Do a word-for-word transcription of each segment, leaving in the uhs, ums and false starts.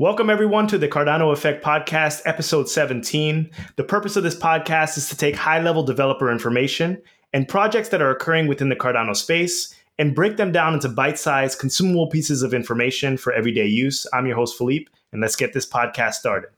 Welcome, everyone, to the Cardano Effect podcast, episode seventeen. The purpose of this podcast is to take high-level developer information and projects that are occurring within the Cardano space and break them down into bite-sized, consumable pieces of information for everyday use. I'm your host, Philippe, and let's get this podcast started.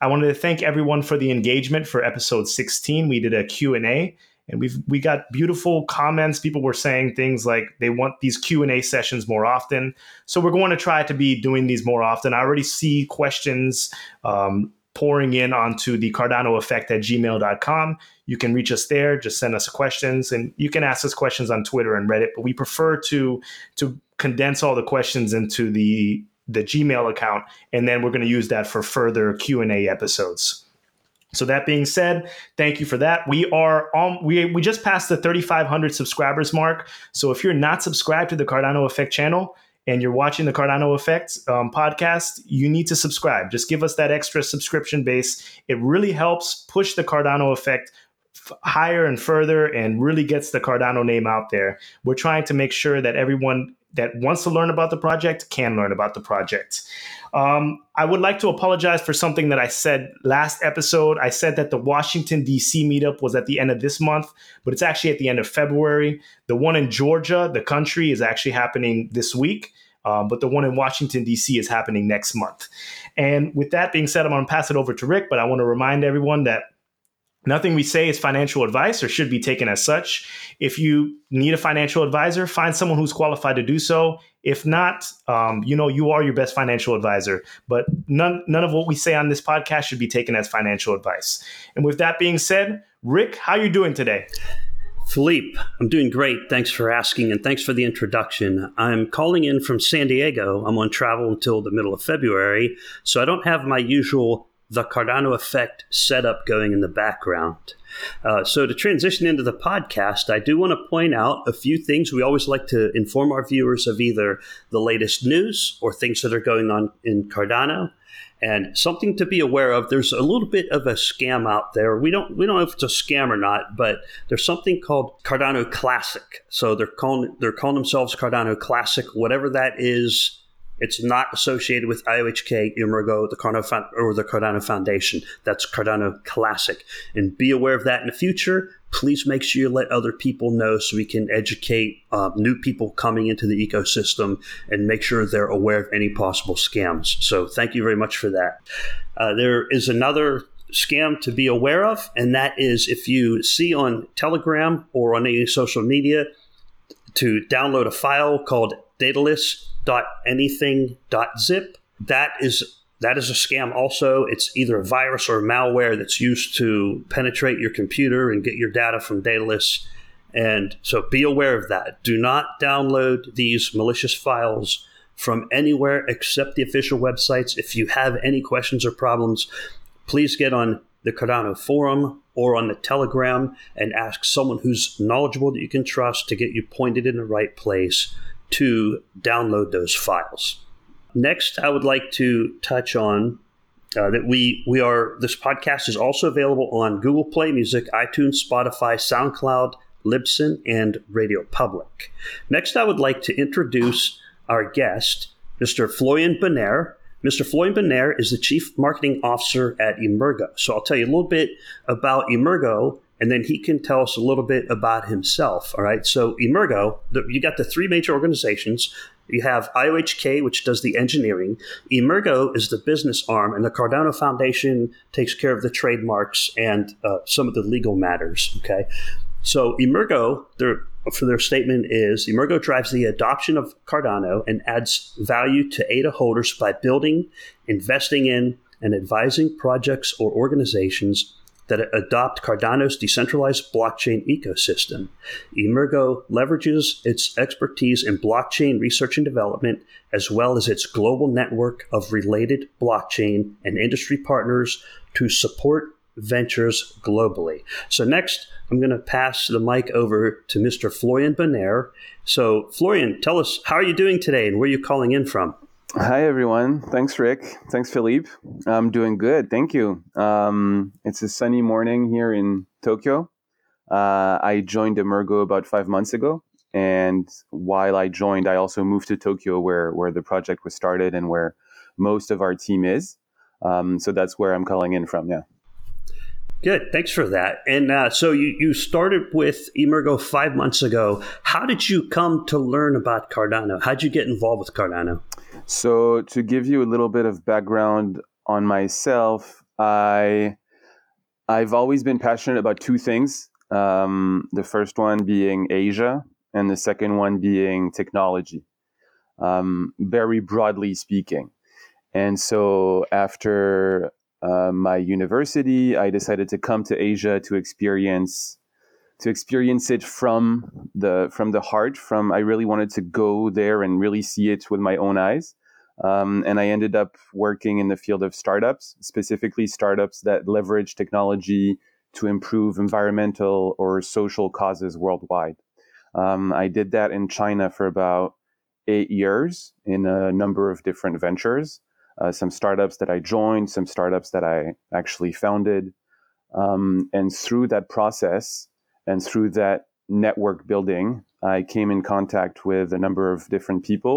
I wanted to thank everyone for the engagement for episode sixteen. We did a Q and A, and we've we got beautiful comments. People were saying things like they want these Q and A sessions more often. So we're going to try to be doing these more often. I already see questions um, pouring in onto the Cardano Effect at gmail dot com. You can reach us there. Just send us questions, and you can ask us questions on Twitter and Reddit. But we prefer to to condense all the questions into the the Gmail account, and then we're going to use that for further Q and A episodes. So that being said, thank you for that. We are on, we we just passed the thirty-five hundred subscribers mark. So if you're not subscribed to the Cardano Effect channel and you're watching the Cardano Effect um, podcast, you need to subscribe. Just give us that extra subscription base. It really helps push the Cardano Effect f- higher and further and really gets the Cardano name out there. We're trying to make sure that everyone that wants to learn about the project can learn about the project. Um, I would like to apologize for something that I said last episode. I said that the Washington D C meetup was at the end of this month, but it's actually at the end of February. The one in Georgia, the country, is actually happening this week, uh, but the one in Washington D C is happening next month. And with that being said, I'm going to pass it over to Rick, but I want to remind everyone that nothing we say is financial advice or should be taken as such. If you need a financial advisor, find someone who's qualified to do so. If not, um, you know, you are your best financial advisor. But none, none of what we say on this podcast should be taken as financial advice. And with that being said, Rick, how are you doing today? Philippe, I'm doing great. Thanks for asking, and thanks for the introduction. I'm calling in from San Diego. I'm on travel until the middle of February, so I don't have my usual The Cardano Effect setup going in the background. Uh, so to transition into the podcast, I do want to point out a few things. We always like to inform our viewers of either the latest news or things that are going on in Cardano. And something to be aware of, there's a little bit of a scam out there. We don't we don't know if it's a scam or not, but there's something called Cardano Classic. So they're calling they're calling themselves Cardano Classic, whatever that is. It's not associated with I O H K, Emurgo, the Cardano or the Cardano Foundation. That's Cardano Classic. And be aware of that in the future. Please make sure you let other people know so we can educate uh, new people coming into the ecosystem and make sure they're aware of any possible scams. So thank you very much for that. Uh, there is another scam to be aware of, and that is if you see on Telegram or on any social media to download a file called Daedalus. Dot anything dot zip. That is that is a scam also. It's either a virus or malware that's used to penetrate your computer and get your data from Daedalus. And so be aware of that. Do not download these malicious files from anywhere except the official websites. If you have any questions or problems, please get on the Cardano Forum or on the Telegram and ask someone who's knowledgeable that you can trust to get you pointed in the right place to download those files. Next, I would like to touch on uh, that we we are this podcast is also available on Google Play Music, iTunes, Spotify, SoundCloud, Libsyn, and Radio Public. Next, I would like to introduce our guest, Mister Florian Bohnert. Mister Florian Bohnert is the Chief Marketing Officer at Emurgo. So I'll tell you a little bit about Emurgo, and then he can tell us a little bit about himself. All right. So Emurgo, the, you got the three major organizations. You have I O H K, which does the engineering. Emurgo is the business arm, and the Cardano Foundation takes care of the trademarks and uh, some of the legal matters. Okay. So Emurgo, their, for their statement is, Emurgo drives the adoption of Cardano and adds value to A D A holders by building, investing in, and advising projects or organizations that adopt Cardano's decentralized blockchain ecosystem. Emurgo leverages its expertise in blockchain research and development, as well as its global network of related blockchain and industry partners to support ventures globally. So next, I'm going to pass the mic over to Mister Florian Bohnert. So Florian, tell us, how are you doing today and where are you calling in from? Hi, everyone. Thanks, Rick. Thanks, Philippe. I'm doing good. Thank you. Um, it's a sunny morning here in Tokyo. Uh, I joined Emurgo about five months ago. And while I joined, I also moved to Tokyo, where, where the project was started and where most of our team is. Um, so that's where I'm calling in from, yeah. Good. Thanks for that. And uh, so you, you started with Emurgo five months ago. How did you come to learn about Cardano? How did you get involved with Cardano? So to give you a little bit of background on myself, I, I've always been passionate about two things. Um, the first one being Asia and the second one being technology, um, very broadly speaking. And so after Uh, my university, I decided to come to Asia to experience to experience it from the from the heart. From I really wanted to go there and really see it with my own eyes. Um, and I ended up working in the field of startups, specifically startups that leverage technology to improve environmental or social causes worldwide. Um, I did that in China for about eight years in a number of different ventures. Uh, some startups that I joined, some startups that I actually founded. Um, and through that process and through that network building, I came in contact with a number of different people,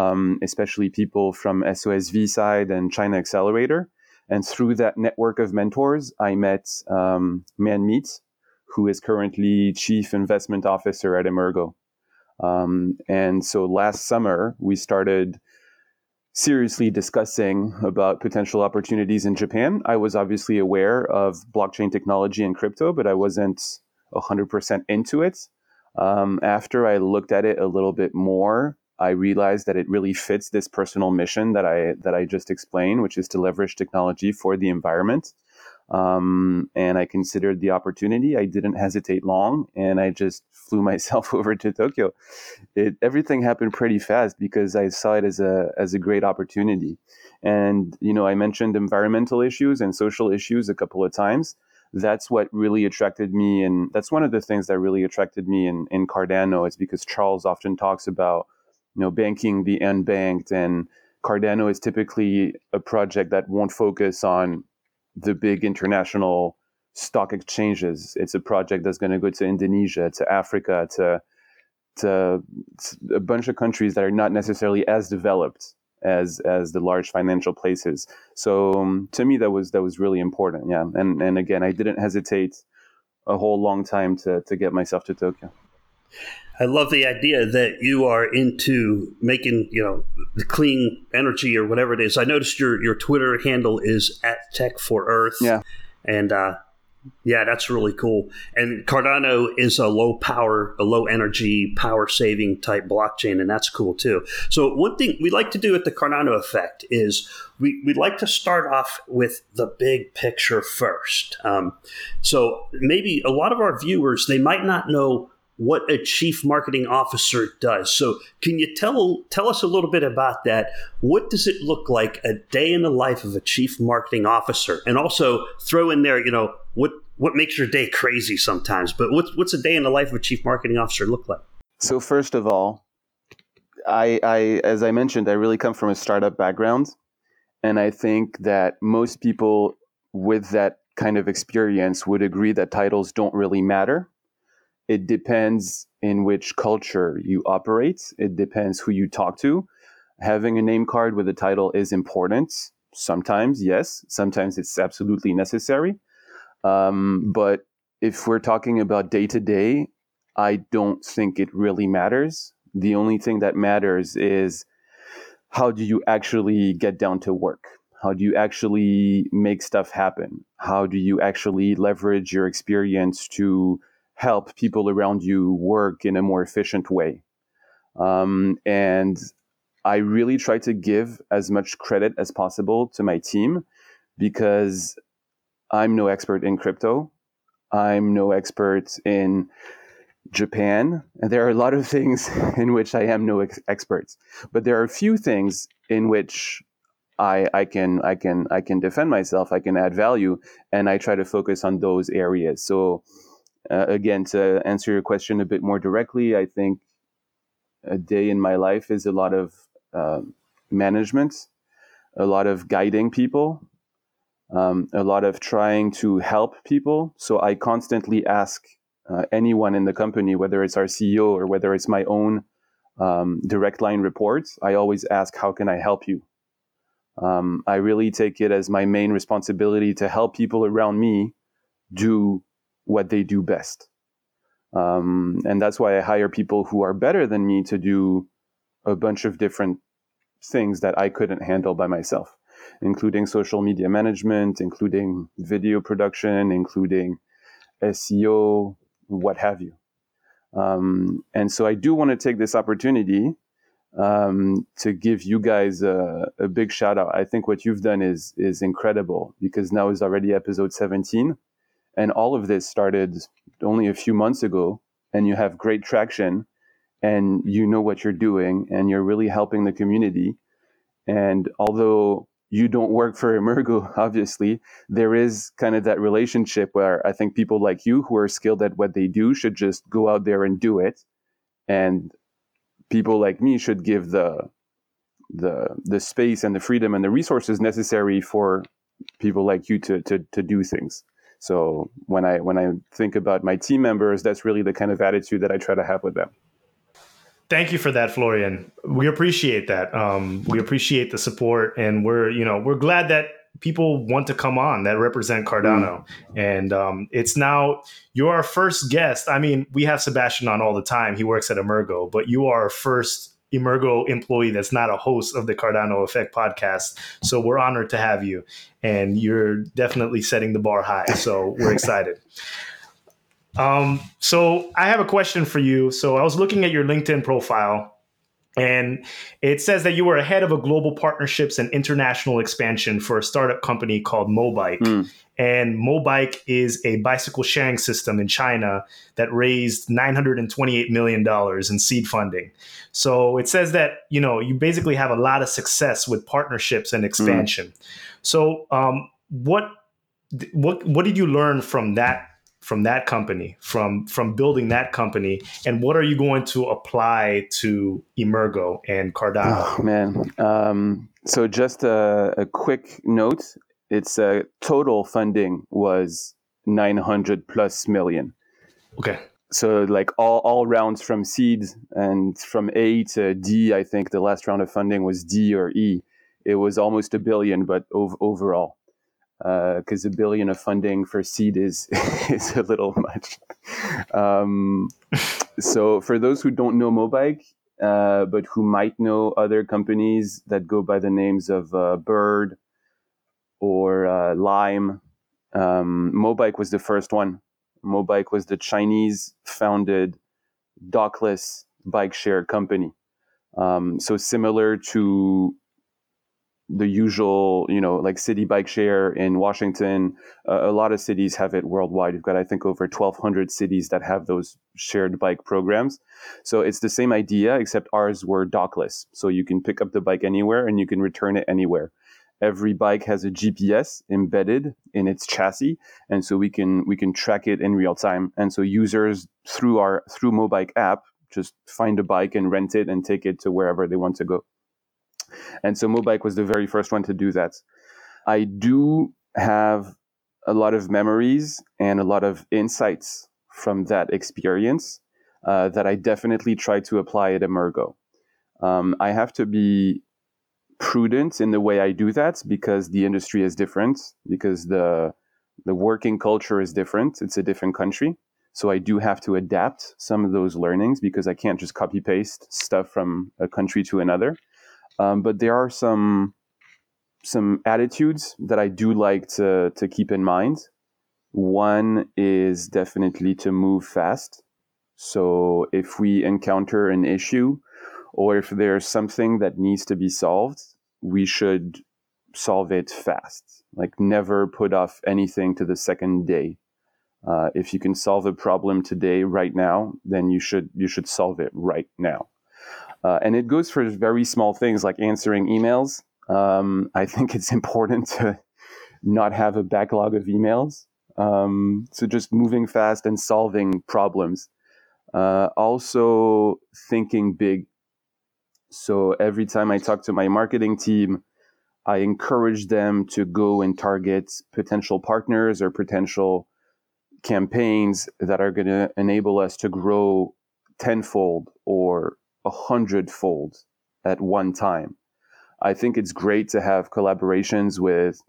um, especially people from S O S V side and China Accelerator. And through that network of mentors, I met um, Manmeet, who is currently Chief Investment Officer at Emurgo. Um, and so last summer, we started seriously discussing about potential opportunities in Japan. I was obviously aware of blockchain technology and crypto, but I wasn't one hundred percent into it. Um, after I looked at it a little bit more, I realized that it really fits this personal mission that I that I just explained, which is to leverage technology for the environment. Um, and I considered the opportunity. I didn't hesitate long, and I just flew myself over to Tokyo. It, everything happened pretty fast because I saw it as a as a great opportunity. And you know, I mentioned environmental issues and social issues a couple of times. That's what really attracted me, and that's one of the things that really attracted me in in Cardano. It's because Charles often talks about you know banking the unbanked, and Cardano is typically a project that won't focus on the big international stock exchanges. It's a project that's going to go to Indonesia, to Africa, to, to to a bunch of countries that are not necessarily as developed as as the large financial places. So um, to me, that was that was really important. Yeah, and and again, I didn't hesitate a whole long time to to get myself to Tokyo. I love the idea that you are into making, you know, the clean energy or whatever it is. I noticed your, your Twitter handle is at Tech for Earth. Yeah. And uh, yeah, that's really cool. And Cardano is a low power, a low energy, power saving type blockchain. And that's cool, too. So one thing we like to do at the Cardano Effect is we, we like to start off with the big picture first. Um, so maybe a lot of our viewers, they might not know what a chief marketing officer does. So can you tell tell us a little bit about that? What does it look like a day in the life of a chief marketing officer? And also throw in there, you know, what what makes your day crazy sometimes, but what's what's a day in the life of a chief marketing officer look like? So first of all, I, I as I mentioned, I really come from a startup background. And I think that most people with that kind of experience would agree that titles don't really matter. It depends in which culture you operate. It depends who you talk to. Having a name card with a title is important. Sometimes, yes. Sometimes it's absolutely necessary. Um, but if we're talking about day-to-day, I don't think it really matters. The only thing that matters is how do you actually get down to work? How do you actually make stuff happen? How do you actually leverage your experience to help people around you work in a more efficient way? Um, and I really try to give as much credit as possible to my team because I'm no expert in crypto. I'm no expert in Japan. And there are a lot of things in which I am no ex- expert, but there are a few things in which I, I can, I can, I can defend myself. I can add value, and I try to focus on those areas. So Uh, again, to answer your question a bit more directly, I think a day in my life is a lot of uh, management, a lot of guiding people, um, a lot of trying to help people. So I constantly ask uh, anyone in the company, whether it's our C E O or whether it's my own um, direct line reports, I always ask, how can I help you? Um, I really take it as my main responsibility to help people around me do what they do best. Um, and that's why I hire people who are better than me to do a bunch of different things that I couldn't handle by myself, including social media management, including video production, including S E O, what have you. Um, and so I do want to take this opportunity um, to give you guys a, a big shout out. I think what you've done is, is incredible, because now is already episode seventeen. And all of this started only a few months ago, and you have great traction, and you know what you're doing, and you're really helping the community. And although you don't work for Emurgo, obviously, there is kind of that relationship where I think people like you who are skilled at what they do should just go out there and do it. And people like me should give the the the space and the freedom and the resources necessary for people like you to to to do things. So when I when I think about my team members, that's really the kind of attitude that I try to have with them. Thank you for that, Florian. We appreciate that. Um, we appreciate the support, and we're you know we're glad that people want to come on that represent Cardano. Mm-hmm. And um, it's now you're our first guest. I mean, we have Sebastien on all the time. He works at Emurgo, but you are our first Emurgo employee that's not a host of the Cardano Effect podcast. So we're honored to have you, and you're definitely setting the bar high. So we're excited. Um, so I have a question for you. So I was looking at your LinkedIn profile, and it says that you were head of a global partnerships and international expansion for a startup company called Mobike. Mm. And Mobike is a bicycle sharing system in China that raised nine hundred twenty-eight million dollars in seed funding. So it says that, you know, you basically have a lot of success with partnerships and expansion. Mm. So um, what, what, what did you learn from that, from that company, from, from building that company? And what are you going to apply to Emurgo and Cardano? Oh, man. Um, so just a, a quick note. Its uh, total funding was nine hundred plus million. Okay. So like all, all rounds from seed and from A to D, I think the last round of funding was D or E. It was almost a billion, but ov- overall, because uh, a billion of funding for seed is, is a little much. Um, so for those who don't know Mobike, uh, but who might know other companies that go by the names of uh, Bird, or uh, Lime. Um, Mobike was the first one. Mobike was the Chinese-founded dockless bike share company. Um, so similar to the usual, you know, like city bike share in Washington, uh, a lot of cities have it worldwide. You've got, I think, over twelve hundred cities that have those shared bike programs. So it's the same idea, except ours were dockless. So you can pick up the bike anywhere and you can return it anywhere. Every bike has a G P S embedded in its chassis, and so we can we can track it in real time. And so users through our through Mobike app just find a bike and rent it and take it to wherever they want to go. And so Mobike was the very first one to do that. I do have a lot of memories and a lot of insights from that experience uh, that I definitely try to apply at Emurgo. Um, I have to be prudent in the way I do that, because the industry is different, because the the working culture is different. It's a different country. So I do have to adapt some of those learnings, because I can't just copy paste stuff from a country to another. Um, but there are some some attitudes that I do like to to keep in mind. One is definitely to move fast. So if we encounter an issue, or if there's something that needs to be solved, we should solve it fast. Like, never put off anything to the second day. Uh, if you can solve a problem today, right now, then you should you should solve it right now. Uh, and it goes for very small things like answering emails. Um, I think it's important to not have a backlog of emails. Um, so just moving fast and solving problems. Uh, also thinking big. So every time I talk to my marketing team, I encourage them to go and target potential partners or potential campaigns that are going to enable us to grow tenfold or a hundredfold at one time. I think it's great to have collaborations with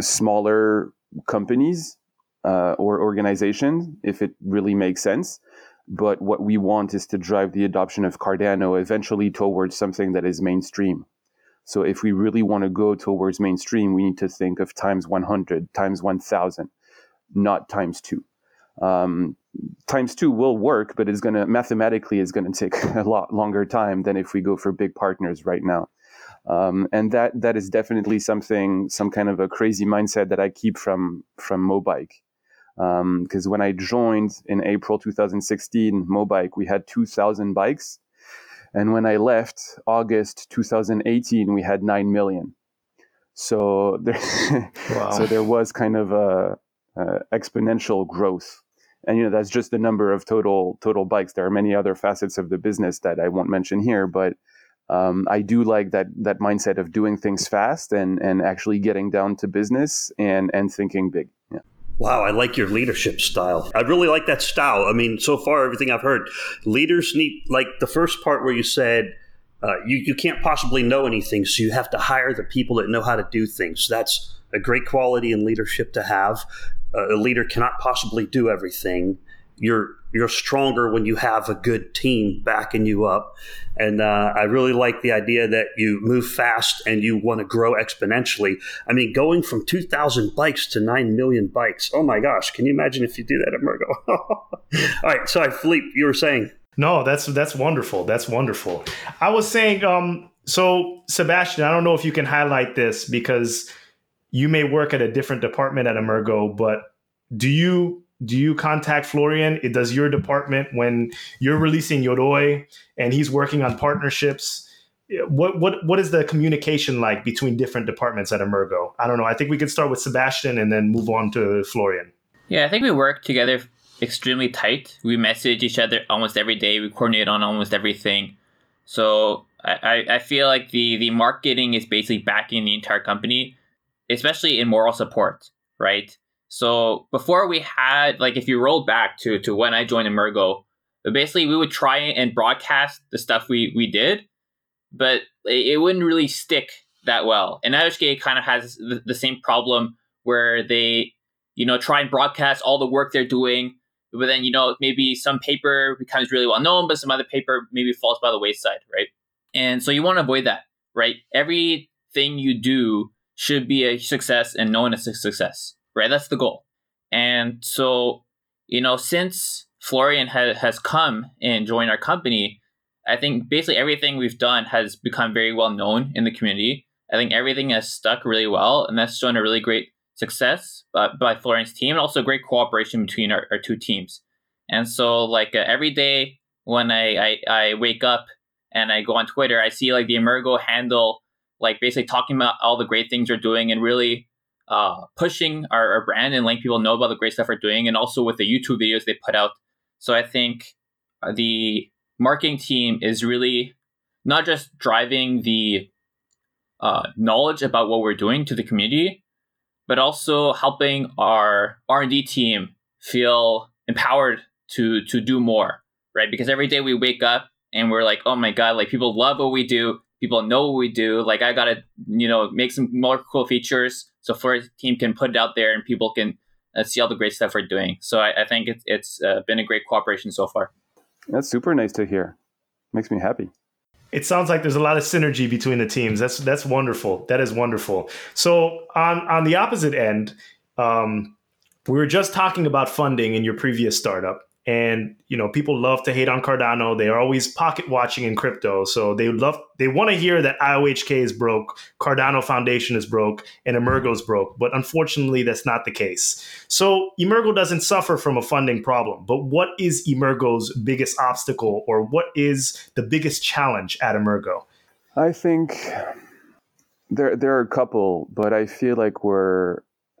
smaller companies uh, or organizations if it really makes sense. But what we want is to drive the adoption of Cardano eventually towards something that is mainstream. So if we really want to go towards mainstream, we need to think of times one hundred, times one thousand, not times two. Um, times two will work, but it's going to mathematically is going to take a lot longer time than if we go for big partners right now. Um, and that that is definitely something, some kind of a crazy mindset that I keep from from Mobike. Because um, when I joined in April two thousand sixteen, Mobike, we had two thousand bikes. And when I left August two thousand eighteen, we had nine million. So there, wow. so there was kind of a, a exponential growth. And, you know, that's just the number of total total bikes. There are many other facets of the business that I won't mention here, but um, I do like that that mindset of doing things fast and, and actually getting down to business and, and thinking big. Yeah. Wow, I like your leadership style. I really like that style. I mean, so far, everything I've heard, leaders need, like the first part where you said, uh, you, you can't possibly know anything, so you have to hire the people that know how to do things. That's a great quality in leadership to have. Uh, a leader cannot possibly do everything. You're you're stronger when you have a good team backing you up. And uh, I really like the idea that you move fast and you want to grow exponentially. I mean, going from two thousand bikes to nine million bikes. Oh, my gosh. Can you imagine if you do that at Emurgo? All right. Sorry, Philippe, you were saying. No, that's that's wonderful. That's wonderful. I was saying, um, so, Sebastien, I don't know if you can highlight this because you may work at a different department at Emurgo, but do you... Do you contact Florian? It does your department when you're releasing Yoroi and he's working on partnerships. What what what is the communication like between different departments at Emurgo? I don't know. I think we could start with Sebastien and then move on to Florian. Yeah, I think we work together extremely tight. We message each other almost every day. We coordinate on almost everything. So I, I feel like the, the marketing is basically backing the entire company, especially in moral support, right? So before we had, like, if you roll back to, to when I joined Emurgo, basically we would try and broadcast the stuff we, we did, but it wouldn't really stick that well. And I O H K kind of has the same problem where they, you know, try and broadcast all the work they're doing, but then, you know, maybe some paper becomes really well known, but some other paper maybe falls by the wayside, right? And so you want to avoid that, right? Everything you do should be a success and known as a success. Right, that's the goal. And so, you know, since Florian ha- has come and joined our company, I think basically everything we've done has become very well known in the community. I think everything has stuck really well, and that's shown a really great success uh, by Florian's team, and also great cooperation between our, our two teams. And so, like, uh, every day when I, I, I wake up and I go on Twitter, I see, like, the Emurgo handle, like, basically talking about all the great things you're doing and really Uh, pushing our, our brand and letting people know about the great stuff we're doing, and also with the YouTube videos they put out. So I think the marketing team is really not just driving the uh, knowledge about what we're doing to the community, but also helping our R and D team feel empowered to to do more, right? Because every day we wake up and we're like, oh my God, like, people love what we do. People know what we do. Like, I got to, you know, make some more cool features so Florian's team can put it out there and people can uh, see all the great stuff we're doing. So I, I think it's, it's uh, been a great cooperation so far. That's super nice to hear. Makes me happy. It sounds like there's a lot of synergy between the teams. That's that's wonderful. That is wonderful. So on, on the opposite end, um, we were just talking about funding in your previous startup. And, you know, people love to hate on Cardano. They are always pocket watching in crypto. So they love, they want to hear that I O H K is broke, Cardano Foundation is broke, and Emurgo is broke. But unfortunately, that's not the case. So Emurgo doesn't suffer from a funding problem. But what is Emurgo's biggest obstacle, or what is the biggest challenge at Emurgo? I think there there are a couple, but I feel like we're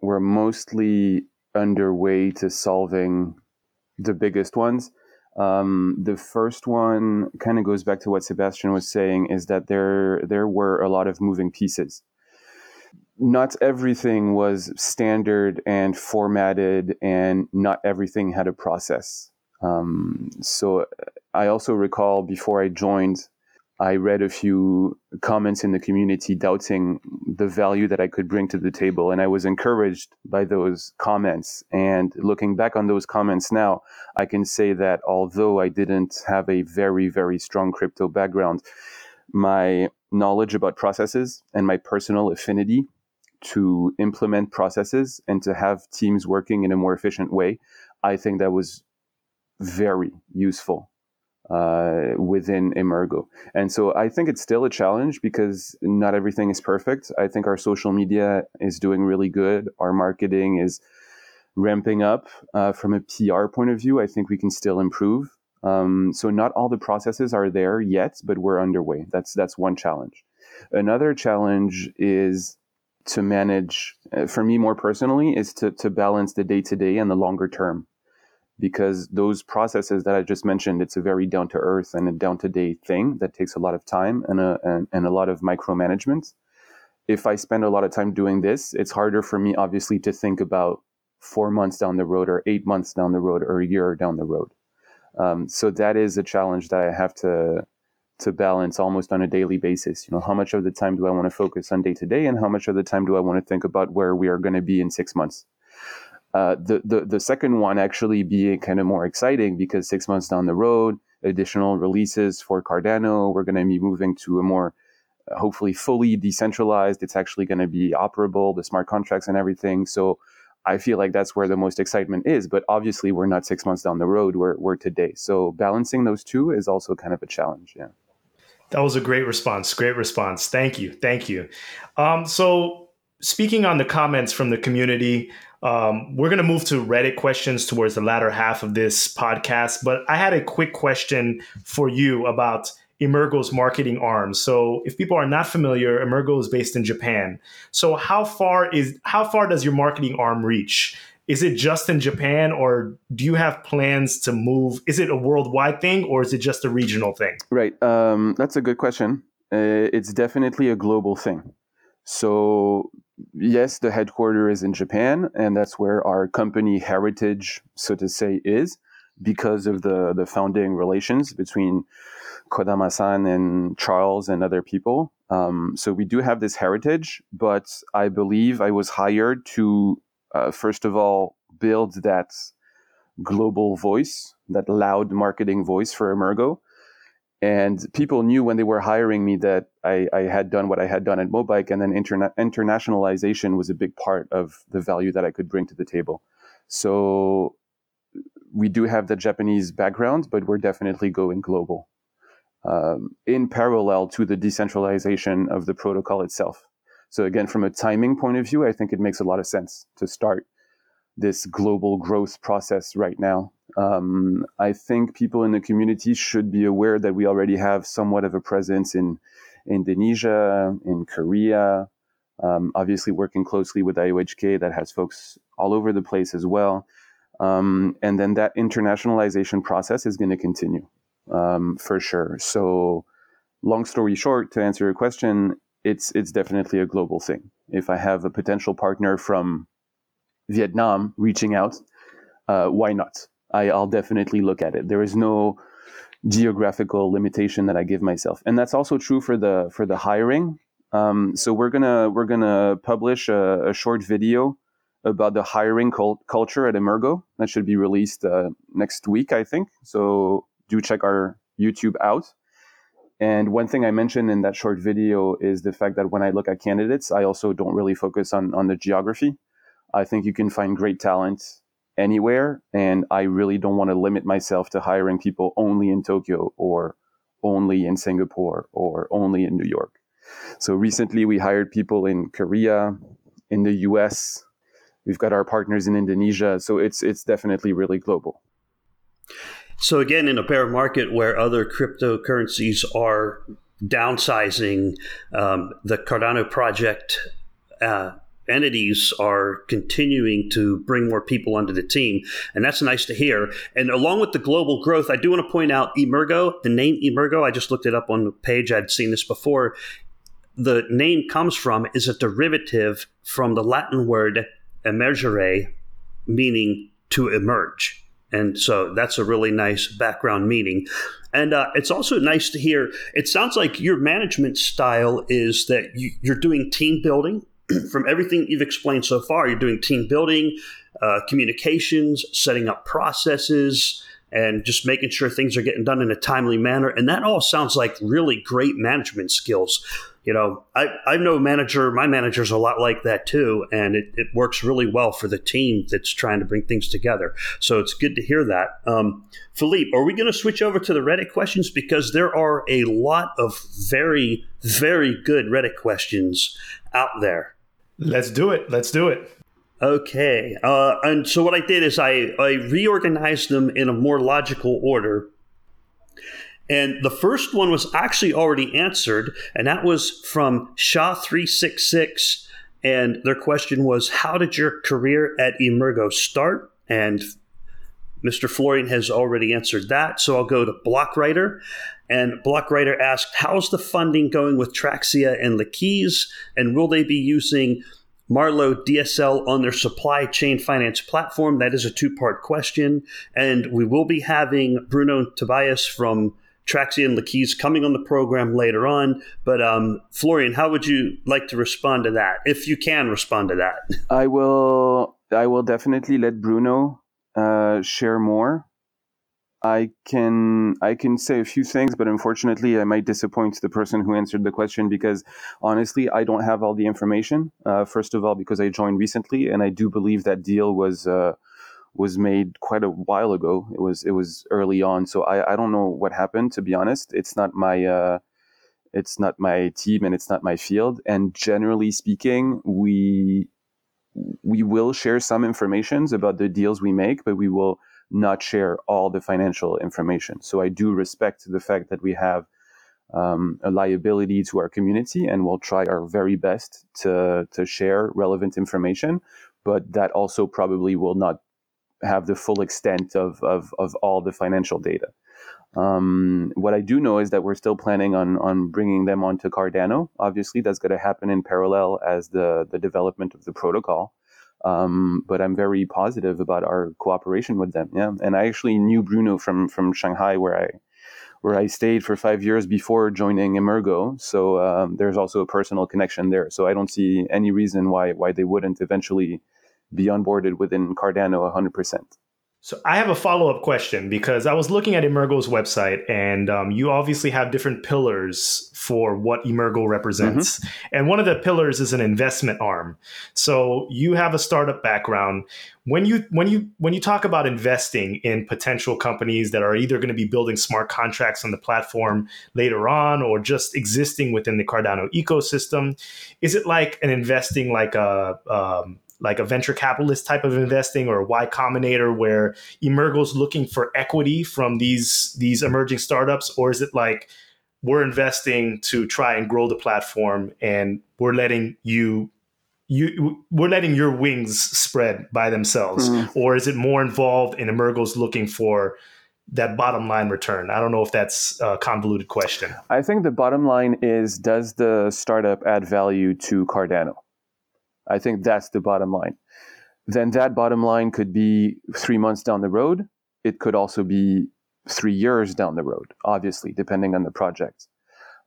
we're mostly underway to solving the biggest ones. Um, the first one kind of goes back to what Sebastien was saying, is that there there were a lot of moving pieces. Not everything was standard and formatted, and not everything had a process. Um, so I also recall before I joined, I read a few comments in the community doubting the value that I could bring to the table. And I was encouraged by those comments. And looking back on those comments now, I can say that although I didn't have a very, very strong crypto background, my knowledge about processes and my personal affinity to implement processes and to have teams working in a more efficient way, I think that was very useful uh, within Emurgo. And so I think it's still a challenge because not everything is perfect. I think our social media is doing really good. Our marketing is ramping up. Uh, from a P R point of view, I think we can still improve. Um, so not all the processes are there yet, but we're underway. That's that's one challenge. Another challenge is to manage, uh, for me more personally, is to, to balance the day-to-day and the longer term. Because those processes that I just mentioned, it's a very down-to-earth and a down-to-day thing that takes a lot of time and a, and, and a lot of micromanagement. If I spend a lot of time doing this, it's harder for me, obviously, to think about four months down the road or eight months down the road or a year down the road. Um, so that is a challenge that I have to to balance almost on a daily basis. You know, how much of the time do I want to focus on day to day, and how much of the time do I want to think about where we are going to be in six months? Uh, the, the the second one actually being kind of more exciting because six months down the road, additional releases for Cardano. We're going to be moving to a more uh, hopefully fully decentralized. It's actually going to be operable, the smart contracts and everything. So I feel like that's where the most excitement is, but obviously we're not six months down the road, we're, we're today. So balancing those two is also kind of a challenge. Yeah. That was a great response. Great response. Thank you. Thank you. Um, so speaking on the comments from the community, um, we're going to move to Reddit questions towards the latter half of this podcast, but I had a quick question for you about Emurgo's marketing arm. So if people are not familiar, Emurgo is based in Japan. So how far is how far does your marketing arm reach? Is it just in Japan, or do you have plans to move? Is it a worldwide thing, or is it just a regional thing? Right. Um, that's a good question. Uh, it's definitely a global thing. So yes, the headquarters is in Japan, and that's where our company heritage, so to say, is because of the, the founding relations between Kodama-san and Charles and other people. Um, so we do have this heritage, but I believe I was hired to, uh, first of all, build that global voice, that loud marketing voice for Emurgo. And people knew when they were hiring me that I, I had done what I had done at Mobike, and then interna- internationalization was a big part of the value that I could bring to the table. So we do have the Japanese background, but we're definitely going global. Um, in parallel to the decentralization of the protocol itself. So again, from a timing point of view, I think it makes a lot of sense to start this global growth process right now. Um, I think people in the community should be aware that we already have somewhat of a presence in Indonesia, in Korea, um, obviously working closely with I O H K that has folks all over the place as well. Um, and then that internationalization process is going to continue. Um, for sure. So long story short, to answer your question, it's it's definitely a global thing. If I have a potential partner from Vietnam reaching out, uh, why not? I, I'll definitely look at it. There is no geographical limitation that I give myself. And that's also true for the for the hiring. Um, so we're gonna we're gonna publish a, a short video about the hiring cult- culture at Emurgo that should be released uh, next week, I think. So do check our YouTube out. And one thing I mentioned in that short video is the fact that when I look at candidates, I also don't really focus on, on the geography. I think you can find great talent anywhere. And I really don't want to limit myself to hiring people only in Tokyo or only in Singapore or only in New York. So recently we hired people in Korea, in the U S. We've got our partners in Indonesia. So it's it's definitely really global. So again, in a bear market where other cryptocurrencies are downsizing, um, the Cardano project uh, entities are continuing to bring more people onto the team. And that's nice to hear. And along with the global growth, I do want to point out Emurgo, the name Emurgo. I just looked it up on the page. I'd seen this before. The name comes from is a derivative from the Latin word emergere, meaning to emerge. And so that's a really nice background meeting. And uh, it's also nice to hear, it sounds like your management style is that you, you're doing team building. From everything you've explained so far, you're doing team building, uh, communications, setting up processes, and just making sure things are getting done in a timely manner. And that all sounds like really great management skills. You know, I, I know manager, my manager's a lot like that too, and it, it works really well for the team that's trying to bring things together. So it's good to hear that. Um, Philippe, are we going to switch over to the Reddit questions? Because there are a lot of very, very good Reddit questions out there. Let's do it. Let's do it. Okay. Uh, and so what I did is I, I reorganized them in a more logical order. And the first one was actually already answered, and that was from Sha three six six. And their question was, how did your career at Emurgo start? And Mister Florian has already answered that, so I'll go to Blockwriter. And Blockwriter asked, how's the funding going with Traxia and Laquies, and will they be using Marlowe D S L on their supply chain finance platform? That is a two-part question. And we will be having Bruno and Tobias from Traxia and Laquies coming on the program later on. But um, Florian, how would you like to respond to that? If you can respond to that. I will I will definitely let Bruno uh, share more. I can I can say a few things, but unfortunately, I might disappoint the person who answered the question because, honestly, I don't have all the information. Uh, first of all, because I joined recently, and I do believe that deal was uh, was made quite a while ago. It was it was early on, so I, I don't know what happened. To be honest, it's not my uh, it's not my team, and it's not my field. And generally speaking, we we will share some informations about the deals we make, but we will not share all the financial information. So I do respect the fact that we have um, a liability to our community, and we'll try our very best to to share relevant information. But that also probably will not have the full extent of of, of all the financial data. Um, what I do know is that we're still planning on on bringing them onto Cardano. Obviously, that's going to happen in parallel as the the development of the protocol. Um, but I'm very positive about our cooperation with them. Yeah, and I actually knew Bruno from from Shanghai, where I where I stayed for five years before joining Emurgo. So um, there's also a personal connection there. So I don't see any reason why why they wouldn't eventually be onboarded within Cardano one hundred percent. So I have a follow up question, because I was looking at Emurgo's website, and um, you obviously have different pillars for what Emurgo represents. Mm-hmm. And one of the pillars is an investment arm. So you have a startup background. When you when you when you talk about investing in potential companies that are either going to be building smart contracts on the platform later on, or just existing within the Cardano ecosystem, is it like an investing like a um, like a venture capitalist type of investing, or a Y Combinator where Emurgo's looking for equity from these these emerging startups? Or is it like, we're investing to try and grow the platform, and we're letting you, you we're letting your wings spread by themselves? Mm-hmm. Or is it more involved in Emurgo's looking for that bottom line return? I don't know if that's a convoluted question. I think the bottom line is, does the startup add value to Cardano? I think that's the bottom line. Then that bottom line could be three months down the road. It could also be three years down the road, obviously, depending on the project.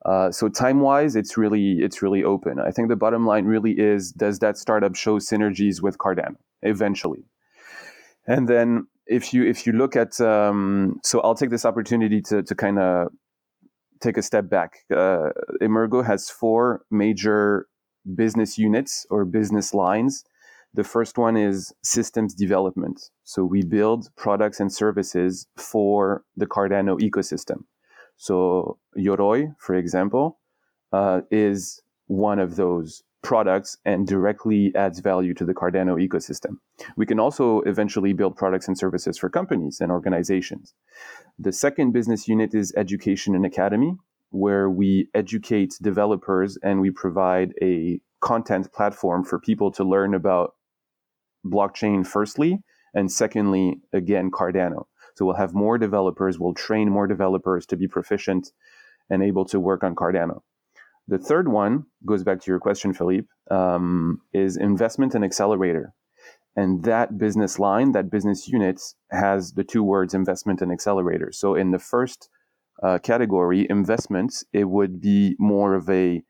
Uh, so time-wise, it's really it's really open. I think the bottom line really is, does that startup show synergies with Cardano eventually? And then if you if you look at, um, so I'll take this opportunity to to kind of take a step back. Uh, Emurgo has four major business units or business lines. The first one is systems development. So we build products and services for the Cardano ecosystem. So Yoroi, for example, uh, is one of those products and directly adds value to the Cardano ecosystem. We can also eventually build products and services for companies and organizations. The second business unit is education and academy, where we educate developers and we provide a content platform for people to learn about blockchain firstly, and secondly, again, Cardano. So we'll have more developers, we'll train more developers to be proficient and able to work on Cardano. The third one, goes back to your question, Philippe, um, is investment and accelerator. And that business line, that business unit, has the two words investment and accelerator. So in the first uh, category, investments, it would be more of a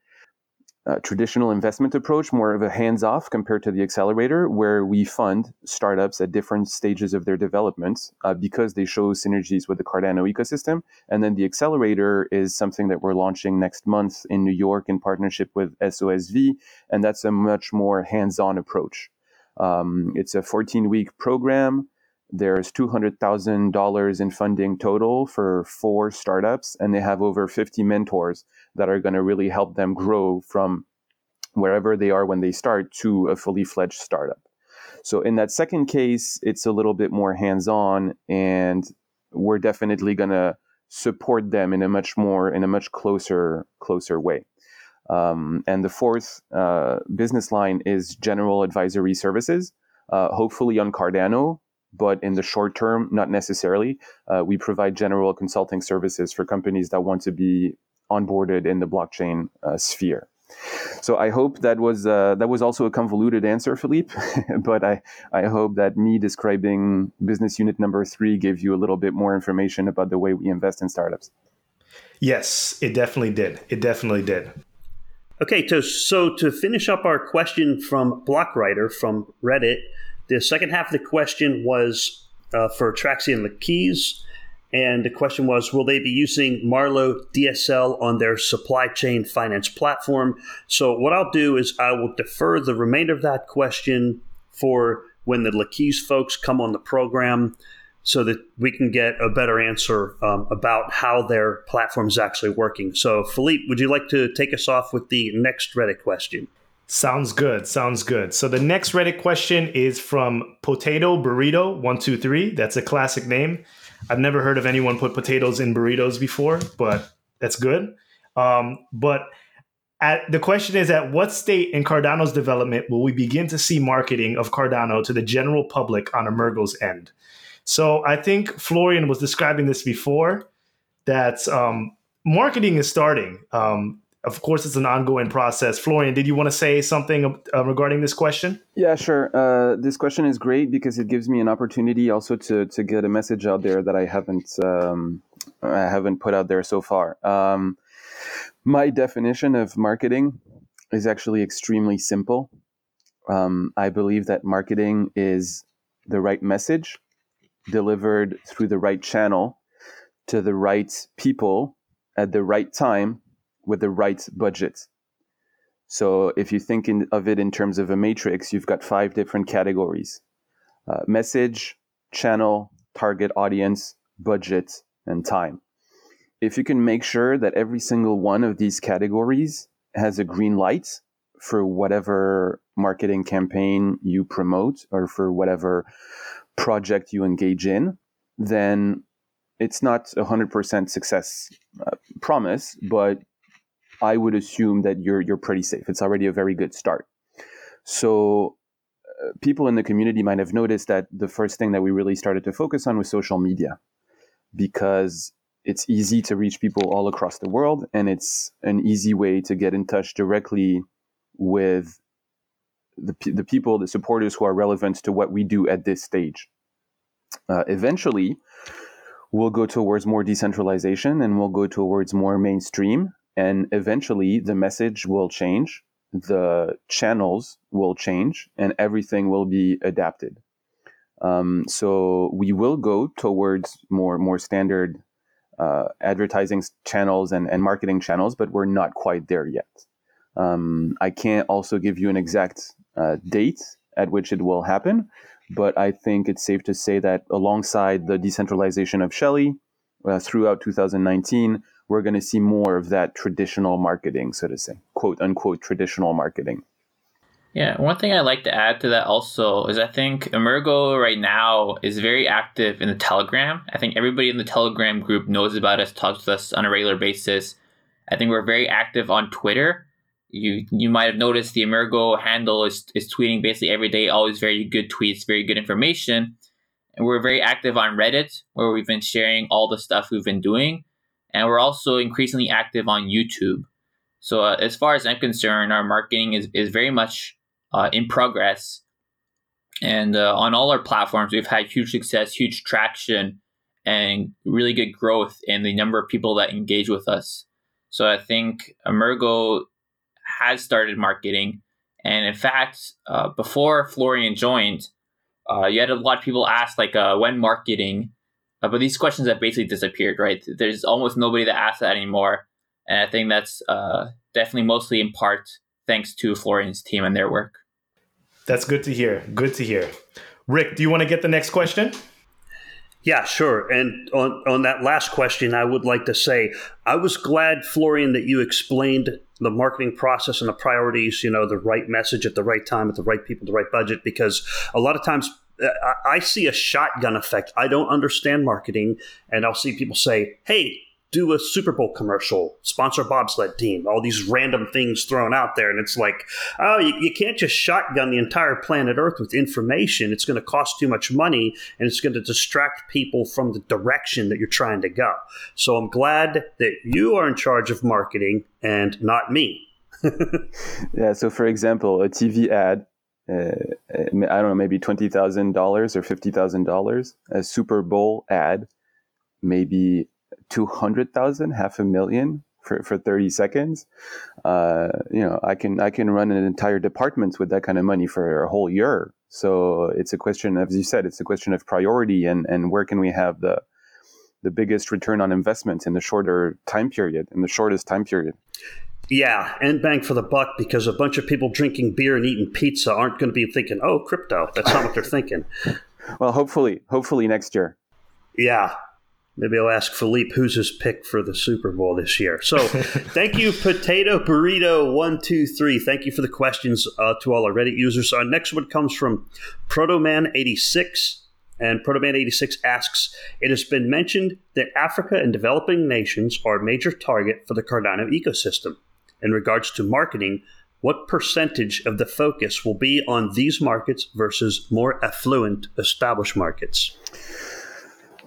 uh, traditional investment approach, more of a hands-off compared to the accelerator, where we fund startups at different stages of their development uh, because they show synergies with the Cardano ecosystem. And then the accelerator is something that we're launching next month in New York in partnership with S O S V, and that's a much more hands-on approach. Um, it's a fourteen-week program. There's two hundred thousand dollars in funding total for four startups, and they have over fifty mentors that are going to really help them grow from wherever they are when they start to a fully fledged startup. So in that second case, it's a little bit more hands-on, and we're definitely going to support them in a much more, in a much closer, closer way. Um, and the fourth uh, business line is general advisory services, uh, hopefully on Cardano, but in the short term, not necessarily. Uh, we provide general consulting services for companies that want to be onboarded in the blockchain uh, sphere. So I hope that was uh, that was also a convoluted answer, Philippe, but I, I hope that me describing business unit number three gave you a little bit more information about the way we invest in startups. Yes, it definitely did. It definitely did. Okay, so, so to finish up our question from Blockwriter from Reddit, the second half of the question was uh, for Traxia and Laquies, and the question was, will they be using Marlowe D S L on their supply chain finance platform? So what I'll do is I will defer the remainder of that question for when the Laquies folks come on the program so that we can get a better answer um, about how their platform is actually working. So, Philippe, would you like to take us off with the next Reddit question? Sounds good. Sounds good. So the next Reddit question is from Potato Burrito one two three. That's a classic name. I've never heard of anyone put potatoes in burritos before, but that's good. Um, but at, the question is, at what state in Cardano's development will we begin to see marketing of Cardano to the general public on Emurgo's end? So I think Florian was describing this before, that um, marketing is starting. Um, of course, it's an ongoing process. Florian, did you want to say something uh, regarding this question? Yeah, sure. Uh, this question is great because it gives me an opportunity also to to get a message out there that I haven't um, I haven't put out there so far. Um, my definition of marketing is actually extremely simple. Um, I believe that marketing is the right message, delivered through the right channel to the right people at the right time with the right budget. So if you think in, of it in terms of a matrix, you've got five different categories: uh, message, channel, target audience, budget, and time. If you can make sure that every single one of these categories has a green light for whatever marketing campaign you promote or for whatever project you engage in, then it's not a hundred percent success uh, promise, but I would assume that you're you're pretty safe. It's already a very good start. So uh, people in the community might have noticed that the first thing that we really started to focus on was social media, because it's easy to reach people all across the world, and it's an easy way to get in touch directly with the the people, the supporters who are relevant to what we do at this stage. Uh, eventually, we'll go towards more decentralization, and we'll go towards more mainstream. And eventually, the message will change, the channels will change, and everything will be adapted. Um, so we will go towards more more standard uh, advertising channels and, and marketing channels, but we're not quite there yet. Um, I can't also give you an exact uh, date at which it will happen, but I think it's safe to say that alongside the decentralization of Shelley uh, throughout two thousand nineteen, we're going to see more of that traditional marketing, so to say, quote unquote, traditional marketing. Yeah. One thing I'd like to add to that also is I think Emurgo right now is very active in the Telegram. I think everybody in the Telegram group knows about us, talks to us on a regular basis. I think we're very active on Twitter. You you might have noticed the Emurgo handle is is tweeting basically every day, always very good tweets, very good information. And we're very active on Reddit, where we've been sharing all the stuff we've been doing. And we're also increasingly active on YouTube. So uh, as far as I'm concerned, our marketing is, is very much uh, in progress. And uh, on all our platforms, we've had huge success, huge traction, and really good growth in the number of people that engage with us. So I think Emurgo has started marketing. And in fact, uh, before Florian joined, uh, you had a lot of people ask, like, uh, when marketing? Uh, but these questions have basically disappeared, right? There's almost nobody that asks that anymore. And I think that's uh, definitely mostly in part thanks to Florian's team and their work. That's good to hear. Good to hear. Rick, do you want to get the next question? Yeah, sure. And on, on that last question, I would like to say, I was glad, Florian, that you explained the marketing process and the priorities, you know, the right message at the right time, at the right people, the right budget, because a lot of times I see a shotgun effect. I don't understand marketing, and I'll see people say, hey, do a Super Bowl commercial, sponsor bobsled team, all these random things thrown out there. And it's like, oh, you, you can't just shotgun the entire planet Earth with information. It's going to cost too much money, and it's going to distract people from the direction that you're trying to go. So I'm glad that you are in charge of marketing and not me. Yeah, so for example, a T V ad, uh, I don't know, maybe twenty thousand dollars or fifty thousand dollars, a Super Bowl ad, maybe two hundred thousand, half a million for, for thirty seconds. Uh, you know, I can I can run an entire department with that kind of money for a whole year. So it's a question, as you said, it's a question of priority and, and where can we have the the biggest return on investment in the shorter time period, in the shortest time period. Yeah, and bang for the buck, because a bunch of people drinking beer and eating pizza aren't going to be thinking, oh, crypto. That's not what they're thinking. Well, hopefully, hopefully next year. Yeah. Maybe I'll ask Philippe who's his pick for the Super Bowl this year. So thank you, Potato Burrito one two three. Thank you for the questions uh, to all our Reddit users. Our next one comes from Protoman eighty-six. And Protoman eighty-six asks, it has been mentioned that Africa and developing nations are a major target for the Cardano ecosystem. In regards to marketing, what percentage of the focus will be on these markets versus more affluent established markets?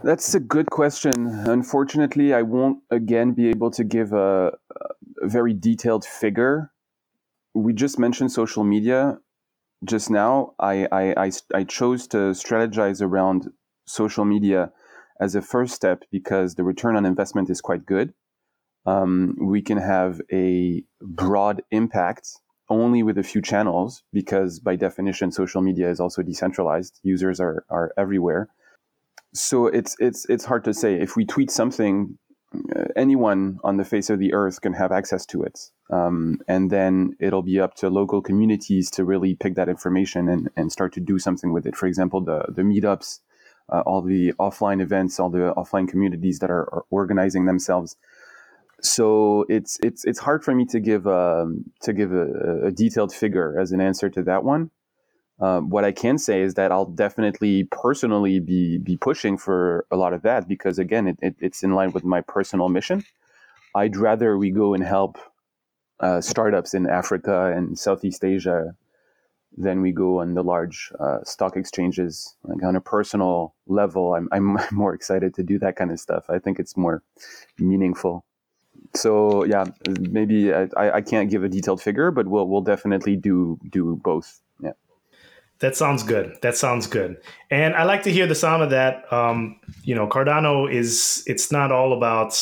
That's a good question. Unfortunately, I won't again be able to give a, a very detailed figure. We just mentioned social media just now. I, I, I, I chose to strategize around social media as a first step because the return on investment is quite good. Um, we can have a broad impact only with a few channels because by definition, social media is also decentralized. Users are, are everywhere. So it's it's it's hard to say. If we tweet something, uh, anyone on the face of the earth can have access to it. Um, and then it'll be up to local communities to really pick that information and, and start to do something with it. For example, the, the meetups, uh, all the offline events, all the offline communities that are, are organizing themselves. So it's it's it's hard for me to give a, to give a, a detailed figure as an answer to that one. Uh, what I can say is that I'll definitely personally be be pushing for a lot of that because, again, it, it, it's in line with my personal mission. I'd rather we go and help uh, startups in Africa and Southeast Asia than we go on the large uh, stock exchanges. Like on a personal level, I'm, I'm more excited to do that kind of stuff. I think it's more meaningful. So, yeah, maybe I, I can't give a detailed figure, but we'll we'll definitely do do both. Yeah. That sounds good. That sounds good. And I like to hear the sound of that. Um, you know, Cardano is, it's not all about,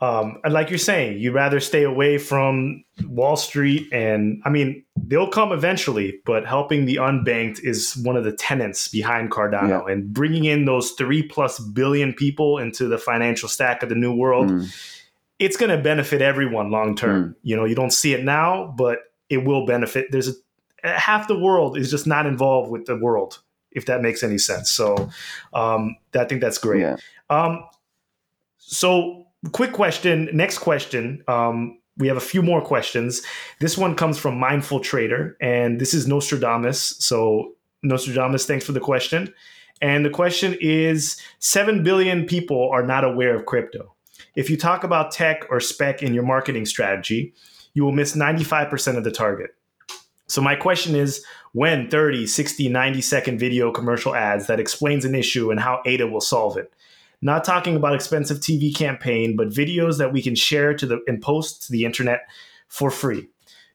um, like you're saying, you'd rather stay away from Wall Street. And I mean, they'll come eventually, but helping the unbanked is one of the tenets behind Cardano. Yeah. And bringing in those three plus billion people into the financial stack of the new world, mm. it's going to benefit everyone long term. Mm. You know, you don't see it now, but it will benefit. There's a half the world is just not involved with the world, if that makes any sense. So um, I think that's great. Yeah. Um, so quick question. Next question. Um, we have a few more questions. This one comes from Mindful Trader, and this is Nostradamus. So Nostradamus, thanks for the question. And the question is, seven billion people are not aware of crypto. If you talk about tech or spec in your marketing strategy, you will miss ninety-five percent of the target. So my question is, when thirty, sixty, ninety second video commercial ads that explains an issue and how A D A will solve it. Not talking about expensive T V campaign, but videos that we can share to the and post to the internet for free.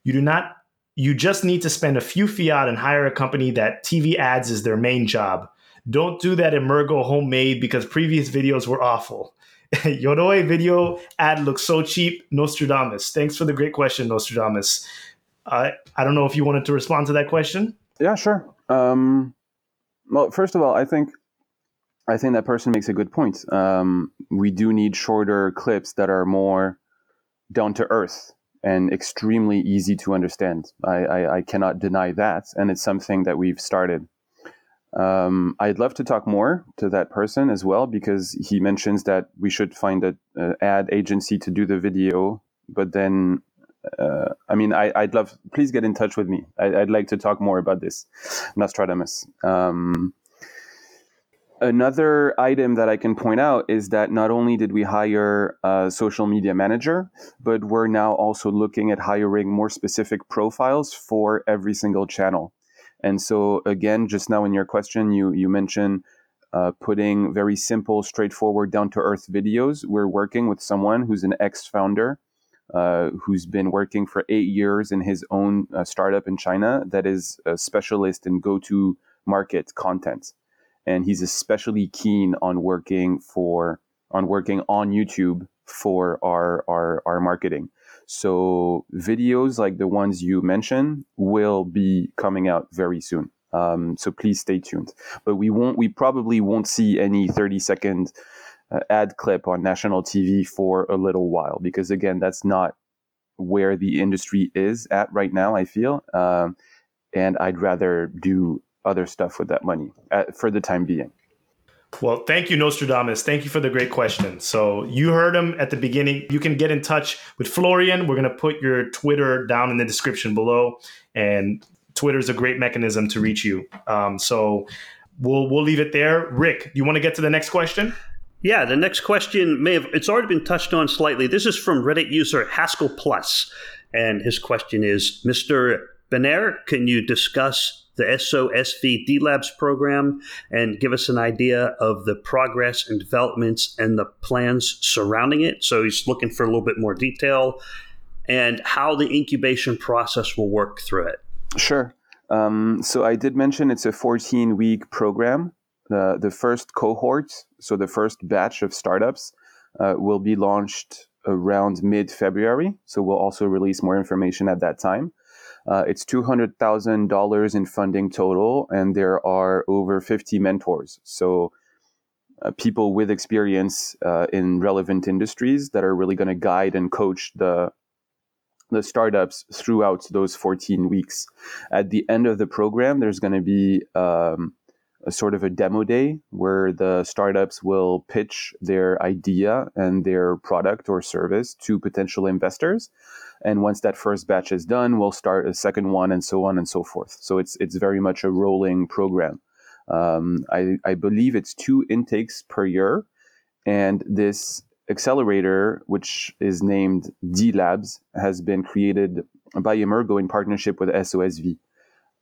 You do not You just need to spend a few fiat and hire a company that T V ads is their main job. Don't do that Emurgo homemade because previous videos were awful. Yoroi video ad looks so cheap. Nostradamus. Thanks for the great question, Nostradamus. Uh, I don't know if you wanted to respond to that question. Yeah, sure. Um, well, first of all, I think I think that person makes a good point. Um, we do need shorter clips that are more down to earth and extremely easy to understand. I, I, I cannot deny that. And it's something that we've started. Um, I'd love to talk more to that person as well, because he mentions that we should find an ad agency to do the video. But then, uh, I mean, I, I'd love, please get in touch with me. I, I'd like to talk more about this, Nostradamus. Um, Another item that I can point out is that not only did we hire a social media manager, but we're now also looking at hiring more specific profiles for every single channel. And so again, just now in your question, you you mentioned uh, putting very simple, straightforward, down-to-earth videos. We're working with someone who's an ex-founder uh, who's been working for eight years in his own uh, startup in China that is a specialist in go-to-market content. And he's especially keen on working for on working on YouTube for our, our our marketing. So videos like the ones you mentioned will be coming out very soon. Um, so please stay tuned. But we won't we probably won't see any thirty second uh, ad clip on national T V for a little while, because again, that's not where the industry is at right now, I feel. Um, and I'd rather do other stuff with that money uh, for the time being. Well, thank you, Nostradamus. Thank you for the great question. So you heard him at the beginning. You can get in touch with Florian. We're going to put your Twitter down in the description below, and Twitter is a great mechanism to reach you. Um, so we'll we'll leave it there. Rick, you want to get to the next question? Yeah, the next question may have it's already been touched on slightly. This is from Reddit user Haskell Plus, and his question is, Mister Bohnert, can you discuss the S O S V D-Labs program and give us an idea of the progress and developments and the plans surrounding it? So he's looking for a little bit more detail and how the incubation process will work through it. Sure. Um, so I did mention it's a fourteen-week program. Uh, the first cohort, so the first batch of startups, uh, will be launched around mid-February. So we'll also release more information at that time. Uh, it's two hundred thousand dollars in funding total, and there are over fifty mentors. So uh, people with experience uh, in relevant industries that are really going to guide and coach the the startups throughout those fourteen weeks. At the end of the program, there's going to be um, a sort of a demo day where the startups will pitch their idea and their product or service to potential investors. And once that first batch is done, we'll start a second one, and so on and so forth. So it's it's very much a rolling program. Um, I, I believe it's two intakes per year. And this accelerator, which is named D-Labs, has been created by Emurgo in partnership with S O S V.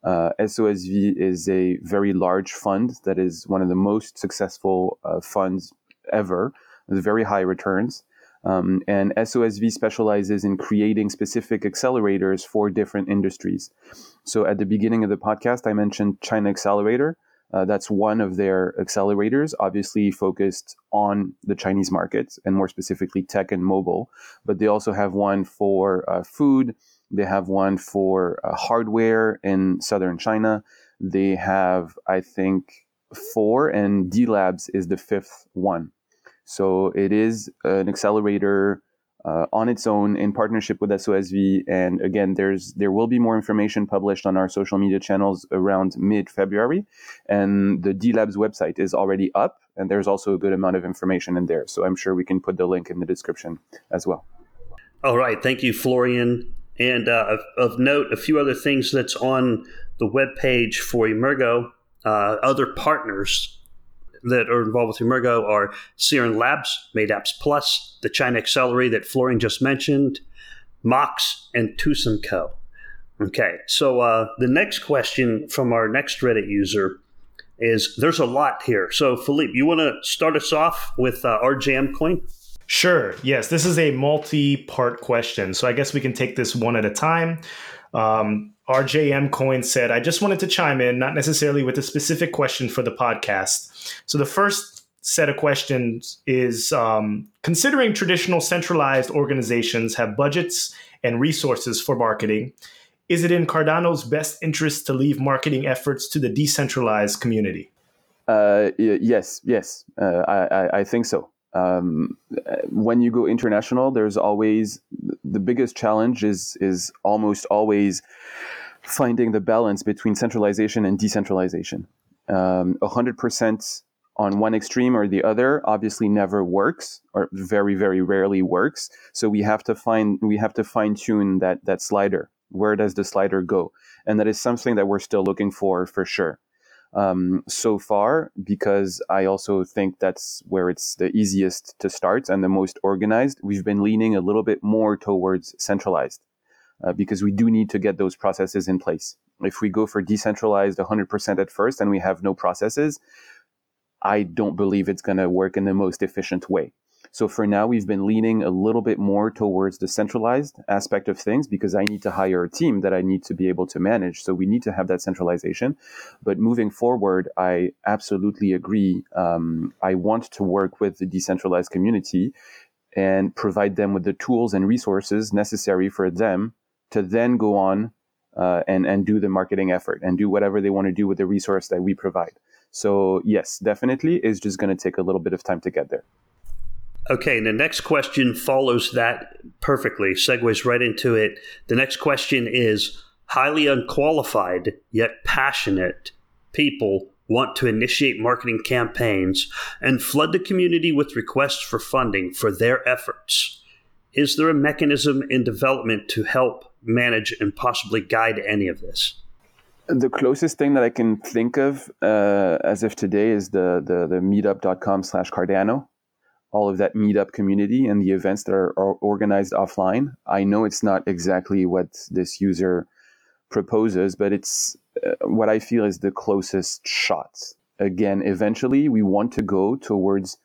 Uh, S O S V is a very large fund that is one of the most successful uh, funds ever, with very high returns. Um, and S O S V specializes in creating specific accelerators for different industries. So at the beginning of the podcast, I mentioned China Accelerator. Uh, that's one of their accelerators, obviously focused on the Chinese market and more specifically tech and mobile. But they also have one for uh, food. They have one for uh, hardware in southern China. They have, I think, four, and D-Labs is the fifth one. So it is an accelerator uh, on its own in partnership with S O S V. And again, there's there will be more information published on our social media channels around mid-February. And the D-Labs website is already up, and there's also a good amount of information in there. So I'm sure we can put the link in the description as well. All right. Thank you, Florian. And uh, of, of note, a few other things that's on the webpage for Emurgo, uh, other partners that are involved with Emurgo are Serum Labs, Metaps Plus, the China Accelerator that Florian just mentioned, Mox, and Tucson Co. Okay, so uh, the next question from our next Reddit user is, there's a lot here. So Philippe, you want to start us off with uh, our jam coin? Sure, yes, this is a multi-part question. So I guess we can take this one at a time. Um, R J M Coin said, I just wanted to chime in, not necessarily with a specific question for the podcast. So the first set of questions is, um, considering traditional centralized organizations have budgets and resources for marketing, is it in Cardano's best interest to leave marketing efforts to the decentralized community? Uh, yes, yes, uh, I, I think so. Um, when you go international, there's always the biggest challenge is is almost always finding the balance between centralization and decentralization. Um, one hundred percent on one extreme or the other obviously never works, or very, very rarely works. So we have to find we have to fine tune that that slider. Where does the slider go? And that is something that we're still looking for for sure. Um, so far, because I also think that's where it's the easiest to start and the most organized, we've been leaning a little bit more towards centralized uh, because we do need to get those processes in place. If we go for decentralized one hundred percent at first and we have no processes, I don't believe it's going to work in the most efficient way. So for now, we've been leaning a little bit more towards the centralized aspect of things because I need to hire a team that I need to be able to manage. So we need to have that centralization. But moving forward, I absolutely agree. Um, I want to work with the decentralized community and provide them with the tools and resources necessary for them to then go on uh, and, and do the marketing effort and do whatever they want to do with the resource that we provide. So yes, definitely, it's just going to take a little bit of time to get there. Okay, and the next question follows that perfectly, segues right into it. The next question is, highly unqualified yet passionate people want to initiate marketing campaigns and flood the community with requests for funding for their efforts. Is there a mechanism in development to help manage and possibly guide any of this? The closest thing that I can think of uh, as of today is the, the, the meetup.com slash Cardano. All of that meetup community and the events that are, are organized offline. I know it's not exactly what this user proposes, but it's uh, what I feel is the closest shot. Again, eventually we want to go towards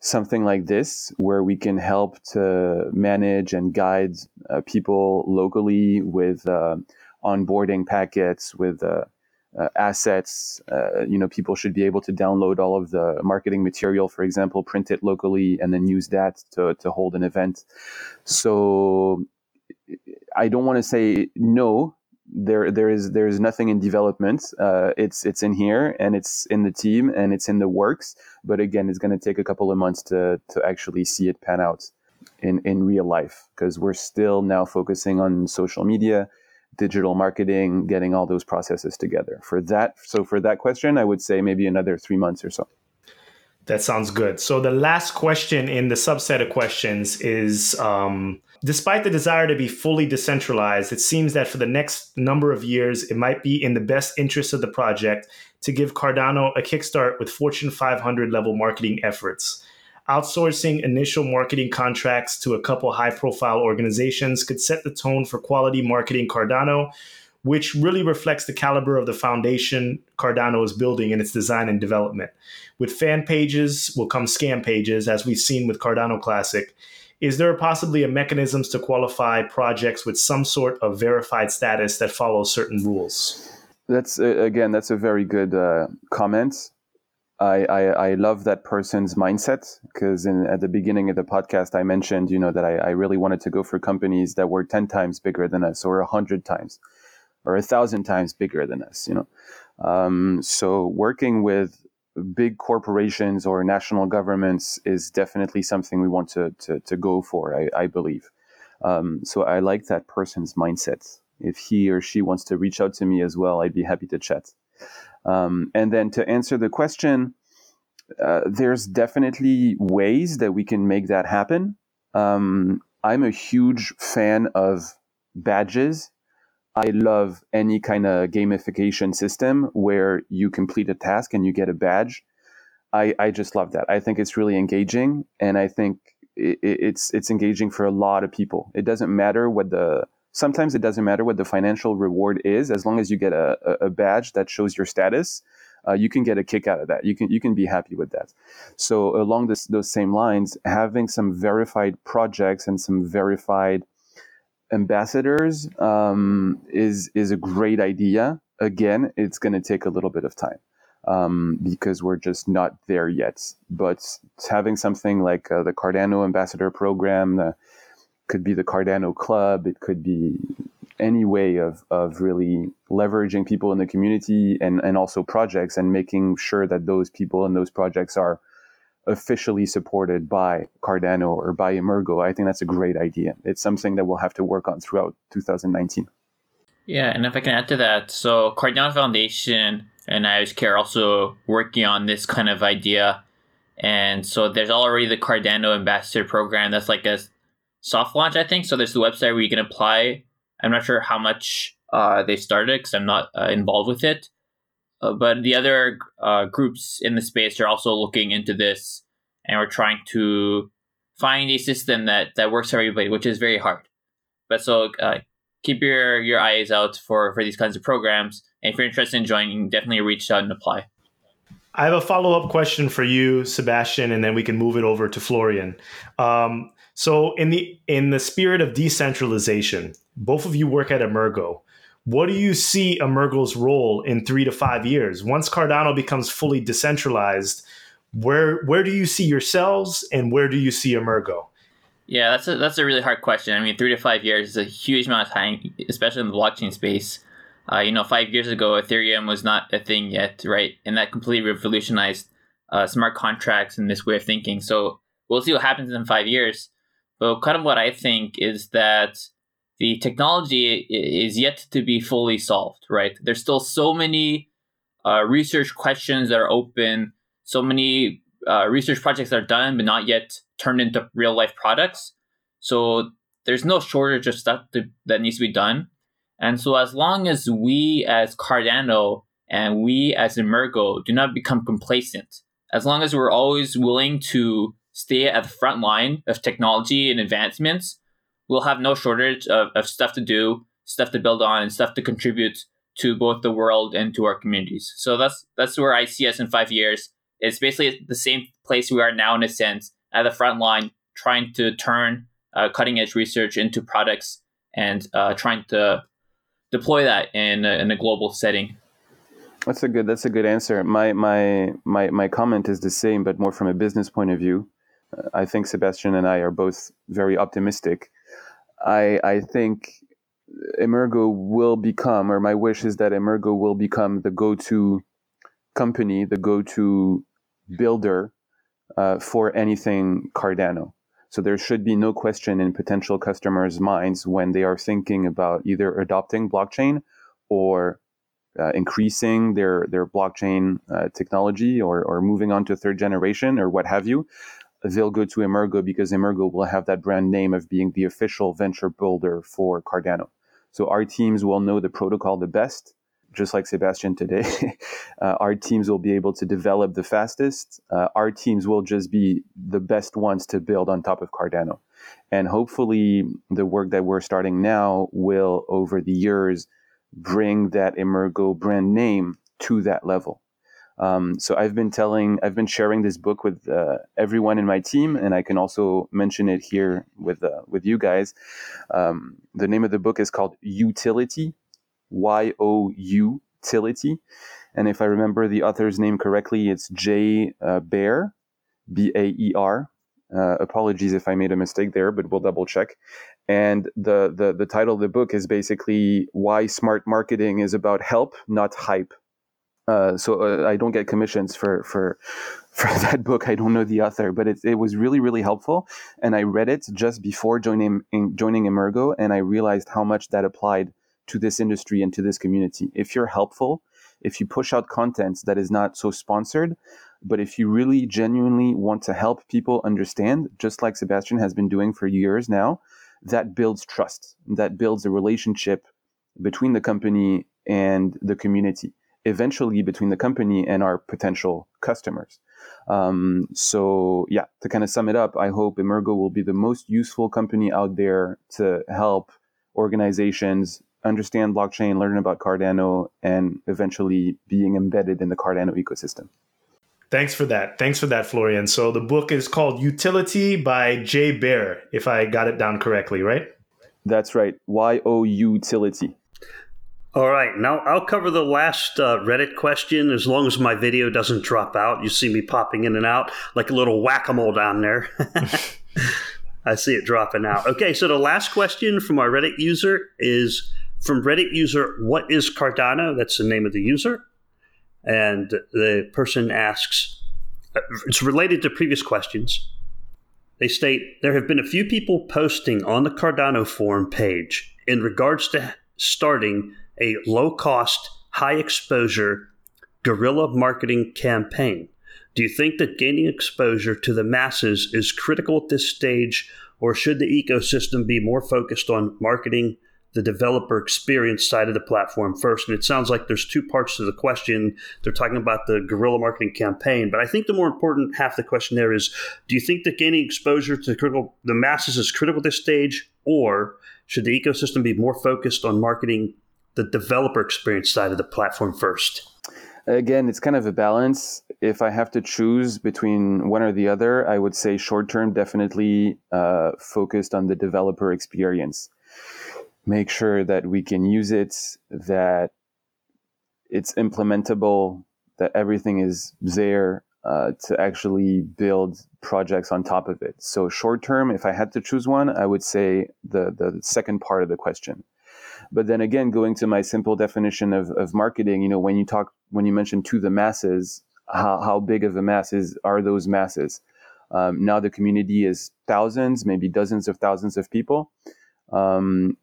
something like this where we can help to manage and guide uh, people locally with uh, onboarding packets, with uh, Uh, assets, uh, you know, people should be able to download all of the marketing material, for example, print it locally, and then use that to, to hold an event. So I don't want to say no, there, there is, there is nothing in development. Uh, it's, it's in here and it's in the team and it's in the works. But again, it's going to take a couple of months to, to actually see it pan out in, in real life, because we're still now focusing on social media, digital marketing, getting all those processes together for that. So for that question, I would say maybe another three months or so. That sounds good. So the last question in the subset of questions is, um, despite the desire to be fully decentralized, it seems that for the next number of years, it might be in the best interest of the project to give Cardano a kickstart with Fortune five hundred level marketing efforts. Outsourcing initial marketing contracts to a couple high-profile organizations could set the tone for quality marketing Cardano, which really reflects the caliber of the foundation Cardano is building in its design and development. With fan pages will come scam pages, as we've seen with Cardano Classic. Is there possibly a mechanism to qualify projects with some sort of verified status that follows certain rules? That's uh, again, that's a very good uh, comment. I, I, I love that person's mindset, because at the beginning of the podcast, I mentioned, you know, that I, I really wanted to go for companies that were ten times bigger than us, or one hundred times or one thousand times bigger than us, you know. Um, so working with big corporations or national governments is definitely something we want to, to, to go for, I, I believe. Um, so I like that person's mindset. If he or she wants to reach out to me as well, I'd be happy to chat. Um, and then to answer the question, uh, there's definitely ways that we can make that happen. Um, I'm a huge fan of badges. I love any kind of gamification system where you complete a task and you get a badge. I, I just love that. I think it's really engaging, and I think it, it's it's engaging for a lot of people. It doesn't matter what the Sometimes it doesn't matter what the financial reward is, as long as you get a, a badge that shows your status, uh, you can get a kick out of that. You can you can be happy with that. So along this, those same lines, having some verified projects and some verified ambassadors um, is is a great idea. Again, it's going to take a little bit of time um, because we're just not there yet. But having something like uh, the Cardano Ambassador Program, the, could be the Cardano Club, it could be any way of of really leveraging people in the community and, and also projects and making sure that those people and those projects are officially supported by Cardano or by Emurgo. I think that's a great idea. It's something that we'll have to work on throughout two thousand nineteen. Yeah, and if I can add to that, so Cardano Foundation and I O H K are also working on this kind of idea. And so there's already the Cardano Ambassador Program. That's like a soft launch, I think. So there's the website where you can apply. I'm not sure how much uh, they started because I'm not uh, involved with it. Uh, but the other uh, groups in the space are also looking into this, and we're trying to find a system that, that works for everybody, which is very hard. But so uh, keep your, your eyes out for, for these kinds of programs. And if you're interested in joining, definitely reach out and apply. I have a follow-up question for you, Sebastian, and then we can move it over to Florian. Um, so in the in the spirit of decentralization, both of you work at Emurgo. What do you see Emurgo's role in three to five years? Once Cardano becomes fully decentralized, where where do you see yourselves and where do you see Emurgo? Yeah, that's a, that's a really hard question. I mean, three to five years is a huge amount of time, especially in the blockchain space. Uh, you know, five years ago, Ethereum was not a thing yet, right? And that completely revolutionized uh, smart contracts and this way of thinking. So we'll see what happens in five years. But kind of what I think is that the technology is yet to be fully solved, right? There's still so many uh, research questions that are open, so many uh, research projects that are done but not yet turned into real-life products. So there's no shortage of stuff to, that needs to be done. And so as long as we as Cardano and we as Emurgo do not become complacent, as long as we're always willing to stay at the front line of technology and advancements, we'll have no shortage of, of stuff to do, stuff to build on, and stuff to contribute to both the world and to our communities. So that's that's where I see us in five years. It's basically the same place we are now in a sense, at the front line, trying to turn uh, cutting-edge research into products and uh, trying to deploy that in a, in a global setting. That's a good that's a good answer. My my my my comment is the same, but more from a business point of view. Uh, I think Sebastian and I are both very optimistic. I, I think Emurgo will become, or my wish is that Emurgo will become the go-to company, the go-to builder uh, for anything Cardano. So there should be no question in potential customers' minds when they are thinking about either adopting blockchain or uh, increasing their, their blockchain uh, technology or, or moving on to third generation or what have you. They'll go to Emurgo because Emurgo will have that brand name of being the official venture builder for Cardano. So our teams will know the protocol the best, just like Sebastian today. uh, our teams will be able to develop the fastest. Uh, our teams will just be the best ones to build on top of Cardano. And hopefully the work that we're starting now will, over the years, bring that Emurgo brand name to that level. Um, so I've been telling, I've been sharing this book with uh, everyone in my team, and I can also mention it here with uh, with you guys. Um, the name of the book is called Utility, Y O U Tility, and if I remember the author's name correctly, it's J uh, Baer, B A E R. Uh, apologies if I made a mistake there, but we'll double check. And the the the title of the book is basically why smart marketing is about help, not hype. Uh, so uh, I don't get commissions for, for for that book. I don't know the author, but it it was really, really helpful. And I read it just before joining in, joining Emurgo, and I realized how much that applied to this industry and to this community. If you're helpful, if you push out content that is not so sponsored, but if you really genuinely want to help people understand, just like Sebastian has been doing for years now, that builds trust. That builds a relationship between the company and the community. Eventually between the company and our potential customers. Um, so yeah, to kind of sum it up, I hope Emurgo will be the most useful company out there to help organizations understand blockchain, learn about Cardano, and eventually being embedded in the Cardano ecosystem. Thanks for that. Thanks for that, Florian. So the book is called Utility by J Baer, if I got it down correctly, right? That's right. Y O Utility. All right. Now, I'll cover the last uh, Reddit question as long as my video doesn't drop out. You see me popping in and out like a little whack-a-mole down there. I see it dropping out. Okay, so the last question from our Reddit user is from Reddit user, what is Cardano? That's the name of the user. And the person asks, it's related to previous questions. They state, there have been a few people posting on the Cardano Forum page in regards to starting a low-cost, high-exposure guerrilla marketing campaign. Do you think that gaining exposure to the masses is critical at this stage, or should the ecosystem be more focused on marketing the developer experience side of the platform first? And it sounds like there's two parts to the question. They're talking about the guerrilla marketing campaign, but I think the more important half of the question there is, do you think that gaining exposure to the, critical, the masses is critical at this stage, or should the ecosystem be more focused on marketing the developer experience side of the platform first? Again, it's kind of a balance. If I have to choose between one or the other, I would say short-term definitely uh, focused on the developer experience. Make sure that we can use it, that it's implementable, that everything is there uh, to actually build projects on top of it. So short-term, if I had to choose one, I would say the, the second part of the question. But then again, going to my simple definition of, of marketing, you know, when you talk, when you mention to the masses, how, how big of a mass is, are those masses? Um, now the community is thousands, maybe dozens of thousands of people. Um,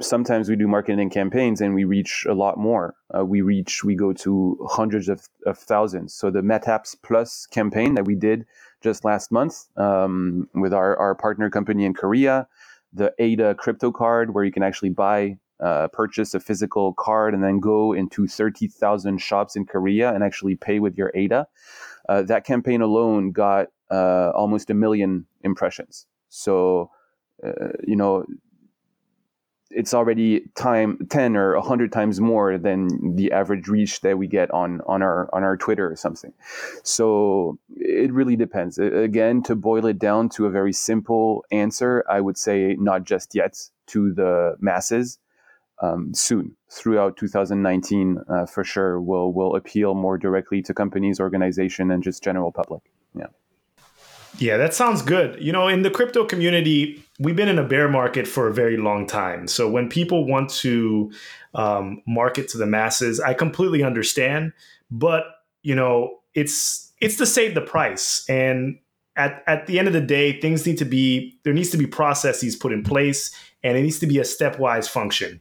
sometimes we do marketing campaigns and we reach a lot more. Uh, we reach, we go to hundreds of, of thousands. So the Metaps Plus campaign that we did just last month um, with our, our partner company in Korea, the A D A crypto card where you can actually buy, uh, purchase a physical card and then go into thirty thousand shops in Korea and actually pay with your A D A. Uh, that campaign alone got uh, almost a million impressions. So, uh, you know, it's already time ten or one hundred times more than the average reach that we get on on our on our Twitter or something. So it really depends. Again, to boil it down to a very simple answer, I would say not just yet to the masses. Um, soon, throughout two thousand nineteen, uh, for sure, will will appeal more directly to companies, organization, and just general public. Yeah. Yeah, that sounds good. You know, in the crypto community, we've been in a bear market for a very long time. So when people want to um, market to the masses, I completely understand. But, you know, it's it's to save the price. And at, at the end of the day, things need to be, there needs to be processes put in place, and it needs to be a stepwise function.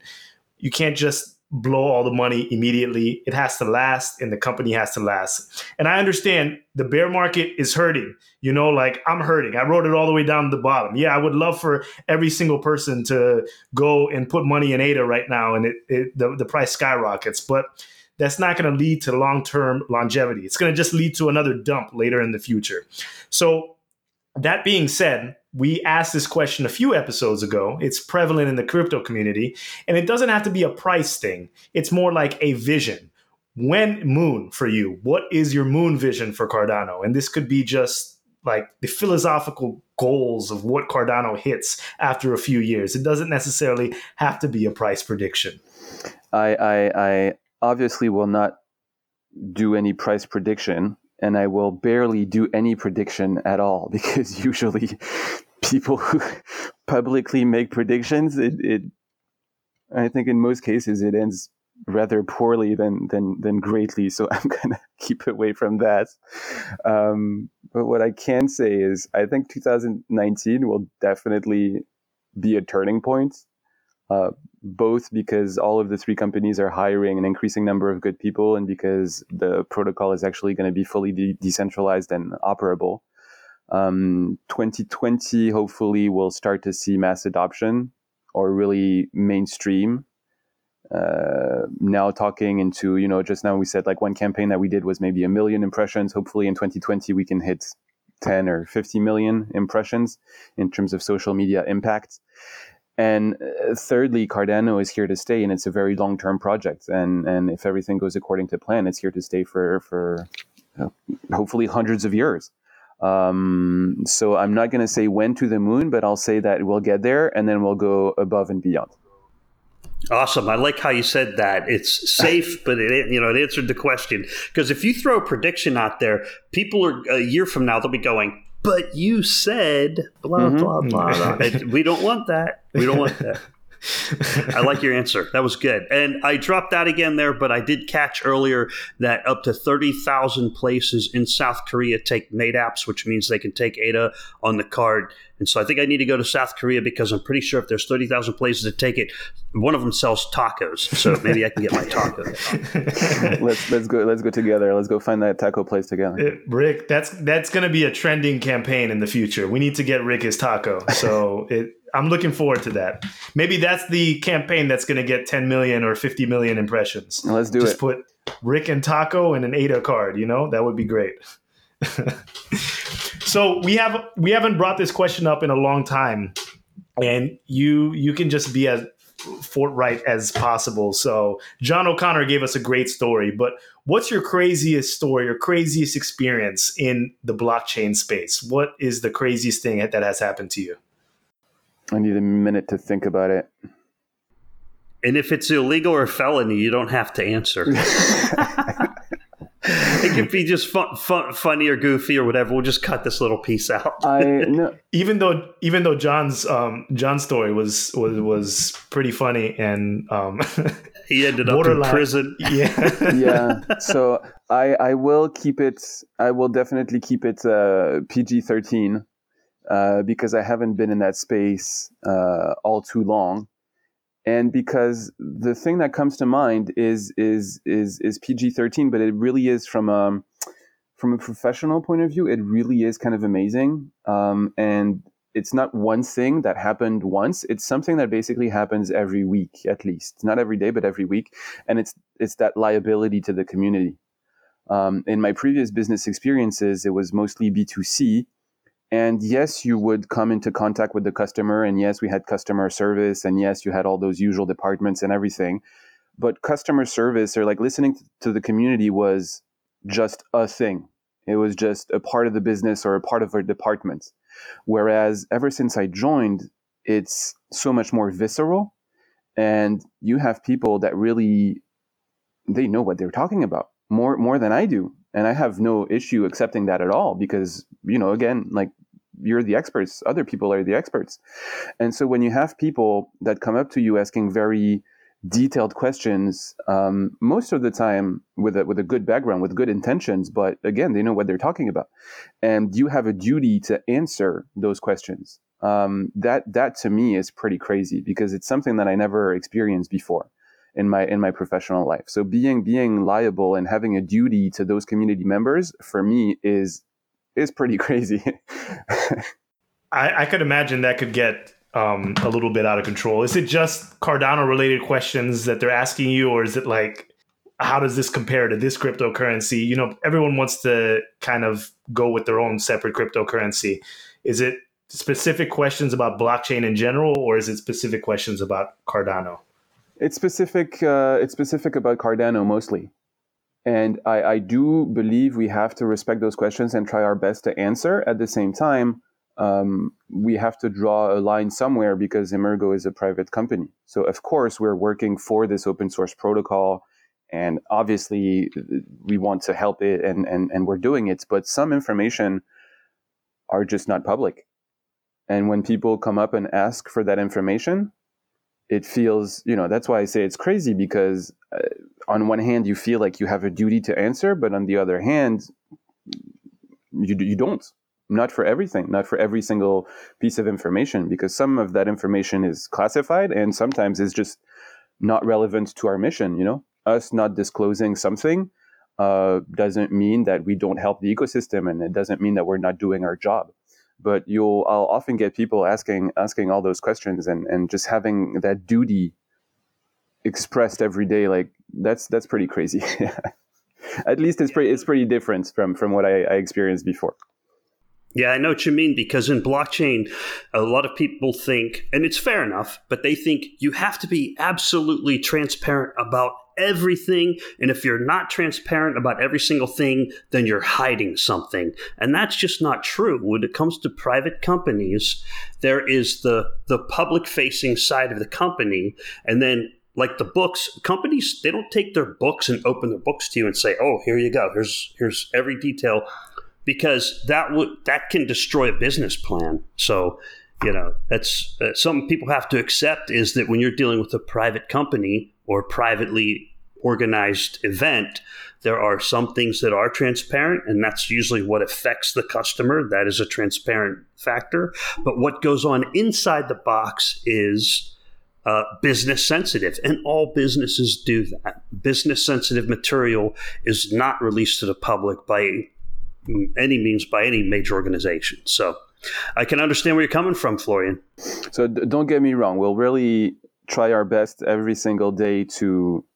You can't just blow all the money immediately. It has to last, and the company has to last. And I understand the bear market is hurting. You know, like I'm hurting. I wrote it all the way down to the bottom. Yeah, I would love for every single person to go and put money in A D A right now, and it, it the, the price skyrockets. But that's not going to lead to long-term longevity. It's going to just lead to another dump later in the future. So that being said, we asked this question a few episodes ago. It's prevalent in the crypto community, and it doesn't have to be a price thing. It's more like a vision. When moon for you, what is your moon vision for Cardano? And this could be just like the philosophical goals of what Cardano hits after a few years. It doesn't necessarily have to be a price prediction. I, I, I obviously will not do any price prediction. And I will barely do any prediction at all, because usually people who publicly make predictions, it, it I think in most cases it ends rather poorly than than than greatly. So I'm gonna keep away from that. Um, but what I can say is I think two thousand nineteen will definitely be a turning point. Uh, both because all of the three companies are hiring an increasing number of good people, and because the protocol is actually going to be fully de- decentralized and operable. Um, twenty twenty, hopefully, we'll start to see mass adoption or really mainstream. Uh, now talking into, you know, just now we said like one campaign that we did was maybe a million impressions. Hopefully in twenty twenty, we can hit ten or fifty million impressions in terms of social media impact. And thirdly, Cardano is here to stay, and it's a very long-term project. And and if everything goes according to plan, it's here to stay for, for uh, hopefully hundreds of years. Um, so I'm not going to say when to the moon, but I'll say that we'll get there and then we'll go above and beyond. Awesome. I like how you said that. It's safe, but it, you know, it answered the question. Because if you throw a prediction out there, people are a year from now, they'll be going, but you said blah, mm-hmm. blah, blah, blah. It, we don't want that. We don't want that. I like your answer. That was good. And I dropped out again there, but I did catch earlier that up to thirty thousand places in South Korea take Metaps, which means they can take A D A on the card. And so I think I need to go to South Korea because I'm pretty sure if there's thirty thousand places to take it, one of them sells tacos. So maybe I can get my taco. let's let's go let's go together. Let's go find that taco place together. It, Rick, that's that's going to be a trending campaign in the future. We need to get Rick his taco. So it, I'm looking forward to that. Maybe that's the campaign that's going to get ten million or fifty million impressions. Let's do Just it. Just put Rick and taco and an A D A card. You know, that would be great. So we have we haven't brought this question up in a long time, and you you can just be as forthright as possible. So John O'Connor gave us a great story, but what's your craziest story or craziest experience in the blockchain space? What is the craziest thing that has happened to you? I need a minute to think about it. And if it's illegal or felony, you don't have to answer. It could be just fun, fun, funny or goofy or whatever. We'll just cut this little piece out. I no. even though even though John's um, John's story was was was pretty funny and um, he ended up in prison. Yeah, yeah. So I I will keep it. I will definitely keep it uh, P G thirteen uh, because I haven't been in that space uh, all too long. And because the thing that comes to mind is is is is P G thirteen, but it really is from a, from a professional point of view, it really is kind of amazing. Um, and it's not one thing that happened once. It's something that basically happens every week, at least. Not every day, but every week. And it's it's that liability to the community. Um, in my previous business experiences, it was mostly B two C. And yes, you would come into contact with the customer. And yes, we had customer service. And yes, you had all those usual departments and everything. But customer service or like listening to the community was just a thing. It was just a part of the business or a part of our department. Whereas ever since I joined, it's so much more visceral. And you have people that really, they know what they're talking about more, more than I do. And I have no issue accepting that at all because, you know, again, like you're the experts. Other people are the experts. And so when you have people that come up to you asking very detailed questions, um, most of the time with a, with a good background, with good intentions, but again, they know what they're talking about. And you have a duty to answer those questions. Um, that that to me is pretty crazy because it's something that I never experienced before. In my in my professional life, so being being liable and having a duty to those community members for me is is pretty crazy. I, I could imagine that could get um, a little bit out of control. Is it just Cardano related questions that they're asking you, or is it like how does this compare to this cryptocurrency? You know, everyone wants to kind of go with their own separate cryptocurrency. Is it specific questions about blockchain in general, or is it specific questions about Cardano? It's specific. Uh, it's specific about Cardano mostly, and I, I do believe we have to respect those questions and try our best to answer. At the same time, um, we have to draw a line somewhere because Emurgo is a private company. So of course we're working for this open source protocol, and obviously we want to help it, and and and we're doing it. But some information are just not public, and when people come up and ask for that information. It feels, you know, that's why I say it's crazy because uh, on one hand, you feel like you have a duty to answer, but on the other hand, you you don't. Not for everything, not for every single piece of information, because some of that information is classified and sometimes it's just not relevant to our mission, you know? Us not disclosing something uh, doesn't mean that we don't help the ecosystem and it doesn't mean that we're not doing our job. But you'll, I'll often get people asking, asking all those questions, and, and just having that duty expressed every day, like that's that's pretty crazy. At least it's pretty, it's pretty different from, from what I, I experienced before. Yeah, I know what you mean, because in blockchain, a lot of people think, and it's fair enough, but they think you have to be absolutely transparent about everything. And if you're not transparent about every single thing, then you're hiding something. And that's just not true. When it comes to private companies, there is the, the public-facing side of the company, and then like the books, companies, they don't take their books and open their books to you and say, oh, here you go. Here's here's every detail, because that would that can destroy a business plan. So, you know, that's uh, something people have to accept, is that when you're dealing with a private company or privately organized event, there are some things that are transparent, and that's usually what affects the customer. That is a transparent factor. But what goes on inside the box is Uh, business sensitive, and all businesses do that. Business sensitive material is not released to the public by any means, by any major organization. So I can understand where you're coming from, Florian. So don't get me wrong. We'll really try our best every single day to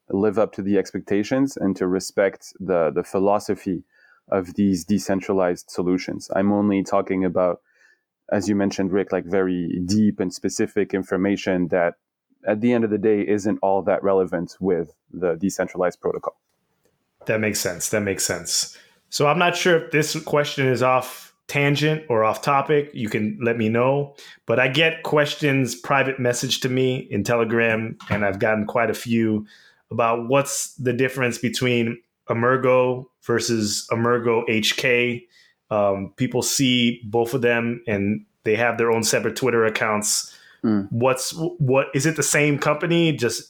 live up to the expectations and to respect the, the philosophy of these decentralized solutions. I'm only talking about, as you mentioned, Rick, like very deep and specific information that at the end of the day isn't all that relevant with the decentralized protocol. That makes sense. That makes sense. So I'm not sure if this question is off tangent or off topic. You can let me know. But I get questions private message to me in Telegram, and I've gotten quite a few about what's the difference between Emurgo versus Emurgo H K. Um, people see both of them, and they have their own separate Twitter accounts. Mm. What's what is it the same company, just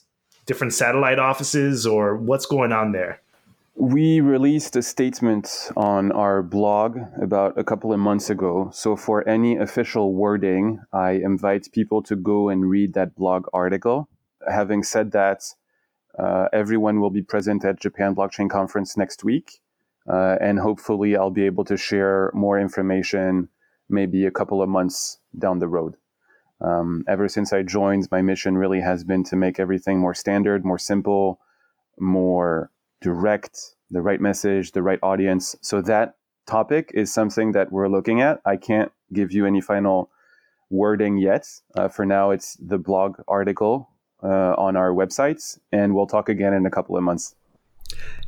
different satellite offices, or what's going on there? We released a statement on our blog about a couple of months ago. So for any official wording, I invite people to go and read that blog article. Having said that, uh, everyone will be present at Japan Blockchain Conference next week. Uh, and hopefully I'll be able to share more information maybe a couple of months down the road. Um, ever since I joined, my mission really has been to make everything more standard, more simple, more direct, the right message, the right audience. So that topic is something that we're looking at. I can't give you any final wording yet. Uh, for now, it's the blog article uh, on our websites, and we'll talk again in a couple of months.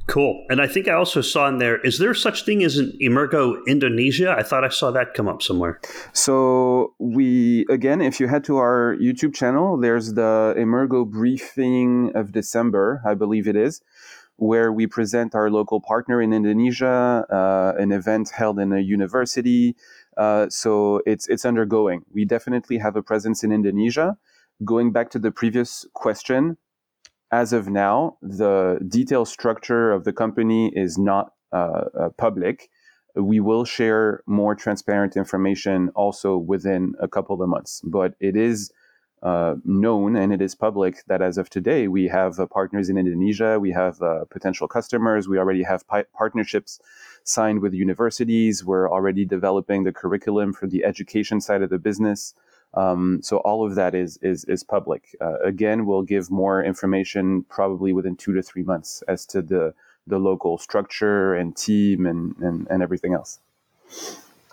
Cool. And I think I also saw in there, is there such thing as an Emurgo Indonesia? I thought I saw that come up somewhere. So we, again, if you head to our YouTube channel, there's the Emurgo briefing of December, I believe it is, where we present our local partner in Indonesia, uh, an event held in a university. Uh, so it's it's undergoing. We definitely have a presence in Indonesia. Going back to the previous question, as of now, the detailed structure of the company is not uh, uh, public. We will share more transparent information also within a couple of months. But it is uh, known and it is public that as of today, we have uh, partners in Indonesia. We have uh, potential customers. We already have pi- partnerships signed with universities. We're already developing the curriculum for the education side of the business. Um, so all of that is is is public. Uh, again, we'll give more information probably within two to three months as to the the local structure and team and and, and everything else.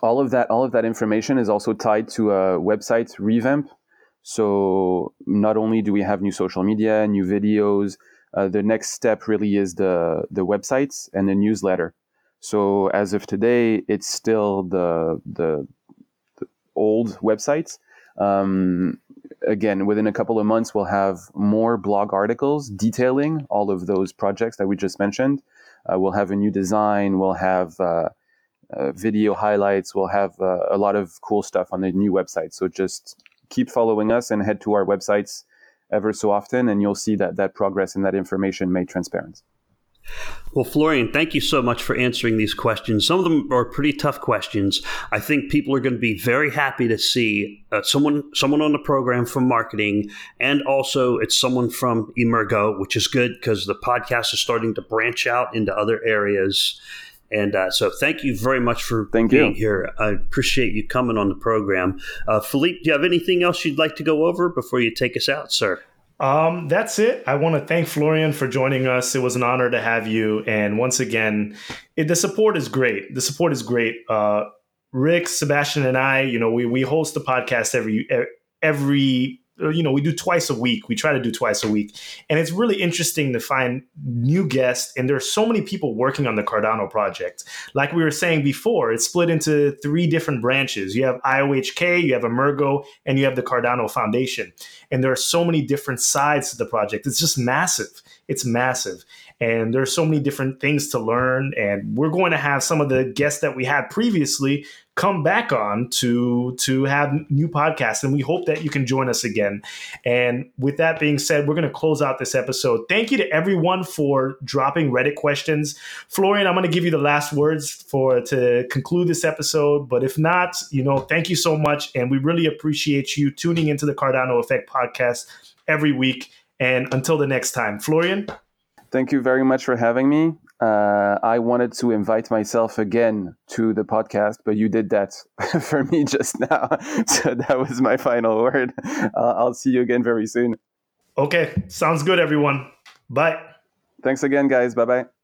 All of that all of that information is also tied to a website revamp. So not only do we have new social media, new videos, uh, the next step really is the the websites and the newsletter. So as of today, it's still the the, the old websites. Um, again, within a couple of months, we'll have more blog articles detailing all of those projects that we just mentioned. Uh, we'll have a new design. We'll have uh, uh, video highlights. We'll have uh, a lot of cool stuff on the new website. So just keep following us and head to our websites ever so often, and you'll see that that progress and that information made transparent. Well, Florian, thank you so much for answering these questions. Some of them are pretty tough questions. I think people are going to be very happy to see uh, someone someone on the program from marketing, and also it's someone from Emurgo, which is good because the podcast is starting to branch out into other areas. And uh, so thank you very much for thank being you. here. I appreciate you coming on the program. Uh, Philippe, do you have anything else you'd like to go over before you take us out, sir? Um, that's it. I want to thank Florian for joining us. It was an honor to have you. And once again, it, the support is great. The support is great. Uh, Rick, Sebastien, and I, you know, we, we host the podcast every, every you know, we do twice a week. We try to do twice a week. And it's really interesting to find new guests. And there are so many people working on the Cardano project. Like we were saying before, it's split into three different branches. You have I O H K, you have Emurgo, and you have the Cardano Foundation. And there are so many different sides to the project. It's just massive. It's massive. And there are so many different things to learn. And we're going to have some of the guests that we had previously come back on to to have new podcasts. And we hope that you can join us again. And with that being said, we're going to close out this episode. Thank you to everyone for dropping Reddit questions. Florian, I'm going to give you the last words for to conclude this episode. But if not, you know, thank you so much. And we really appreciate you tuning into the Cardano Effect podcast every week. And until the next time, Florian. Thank you very much for having me. Uh, I wanted to invite myself again to the podcast, but you did that for me just now. So that was my final word. Uh, I'll see you again very soon. Okay. Sounds good, everyone. Bye. Thanks again, guys. Bye-bye.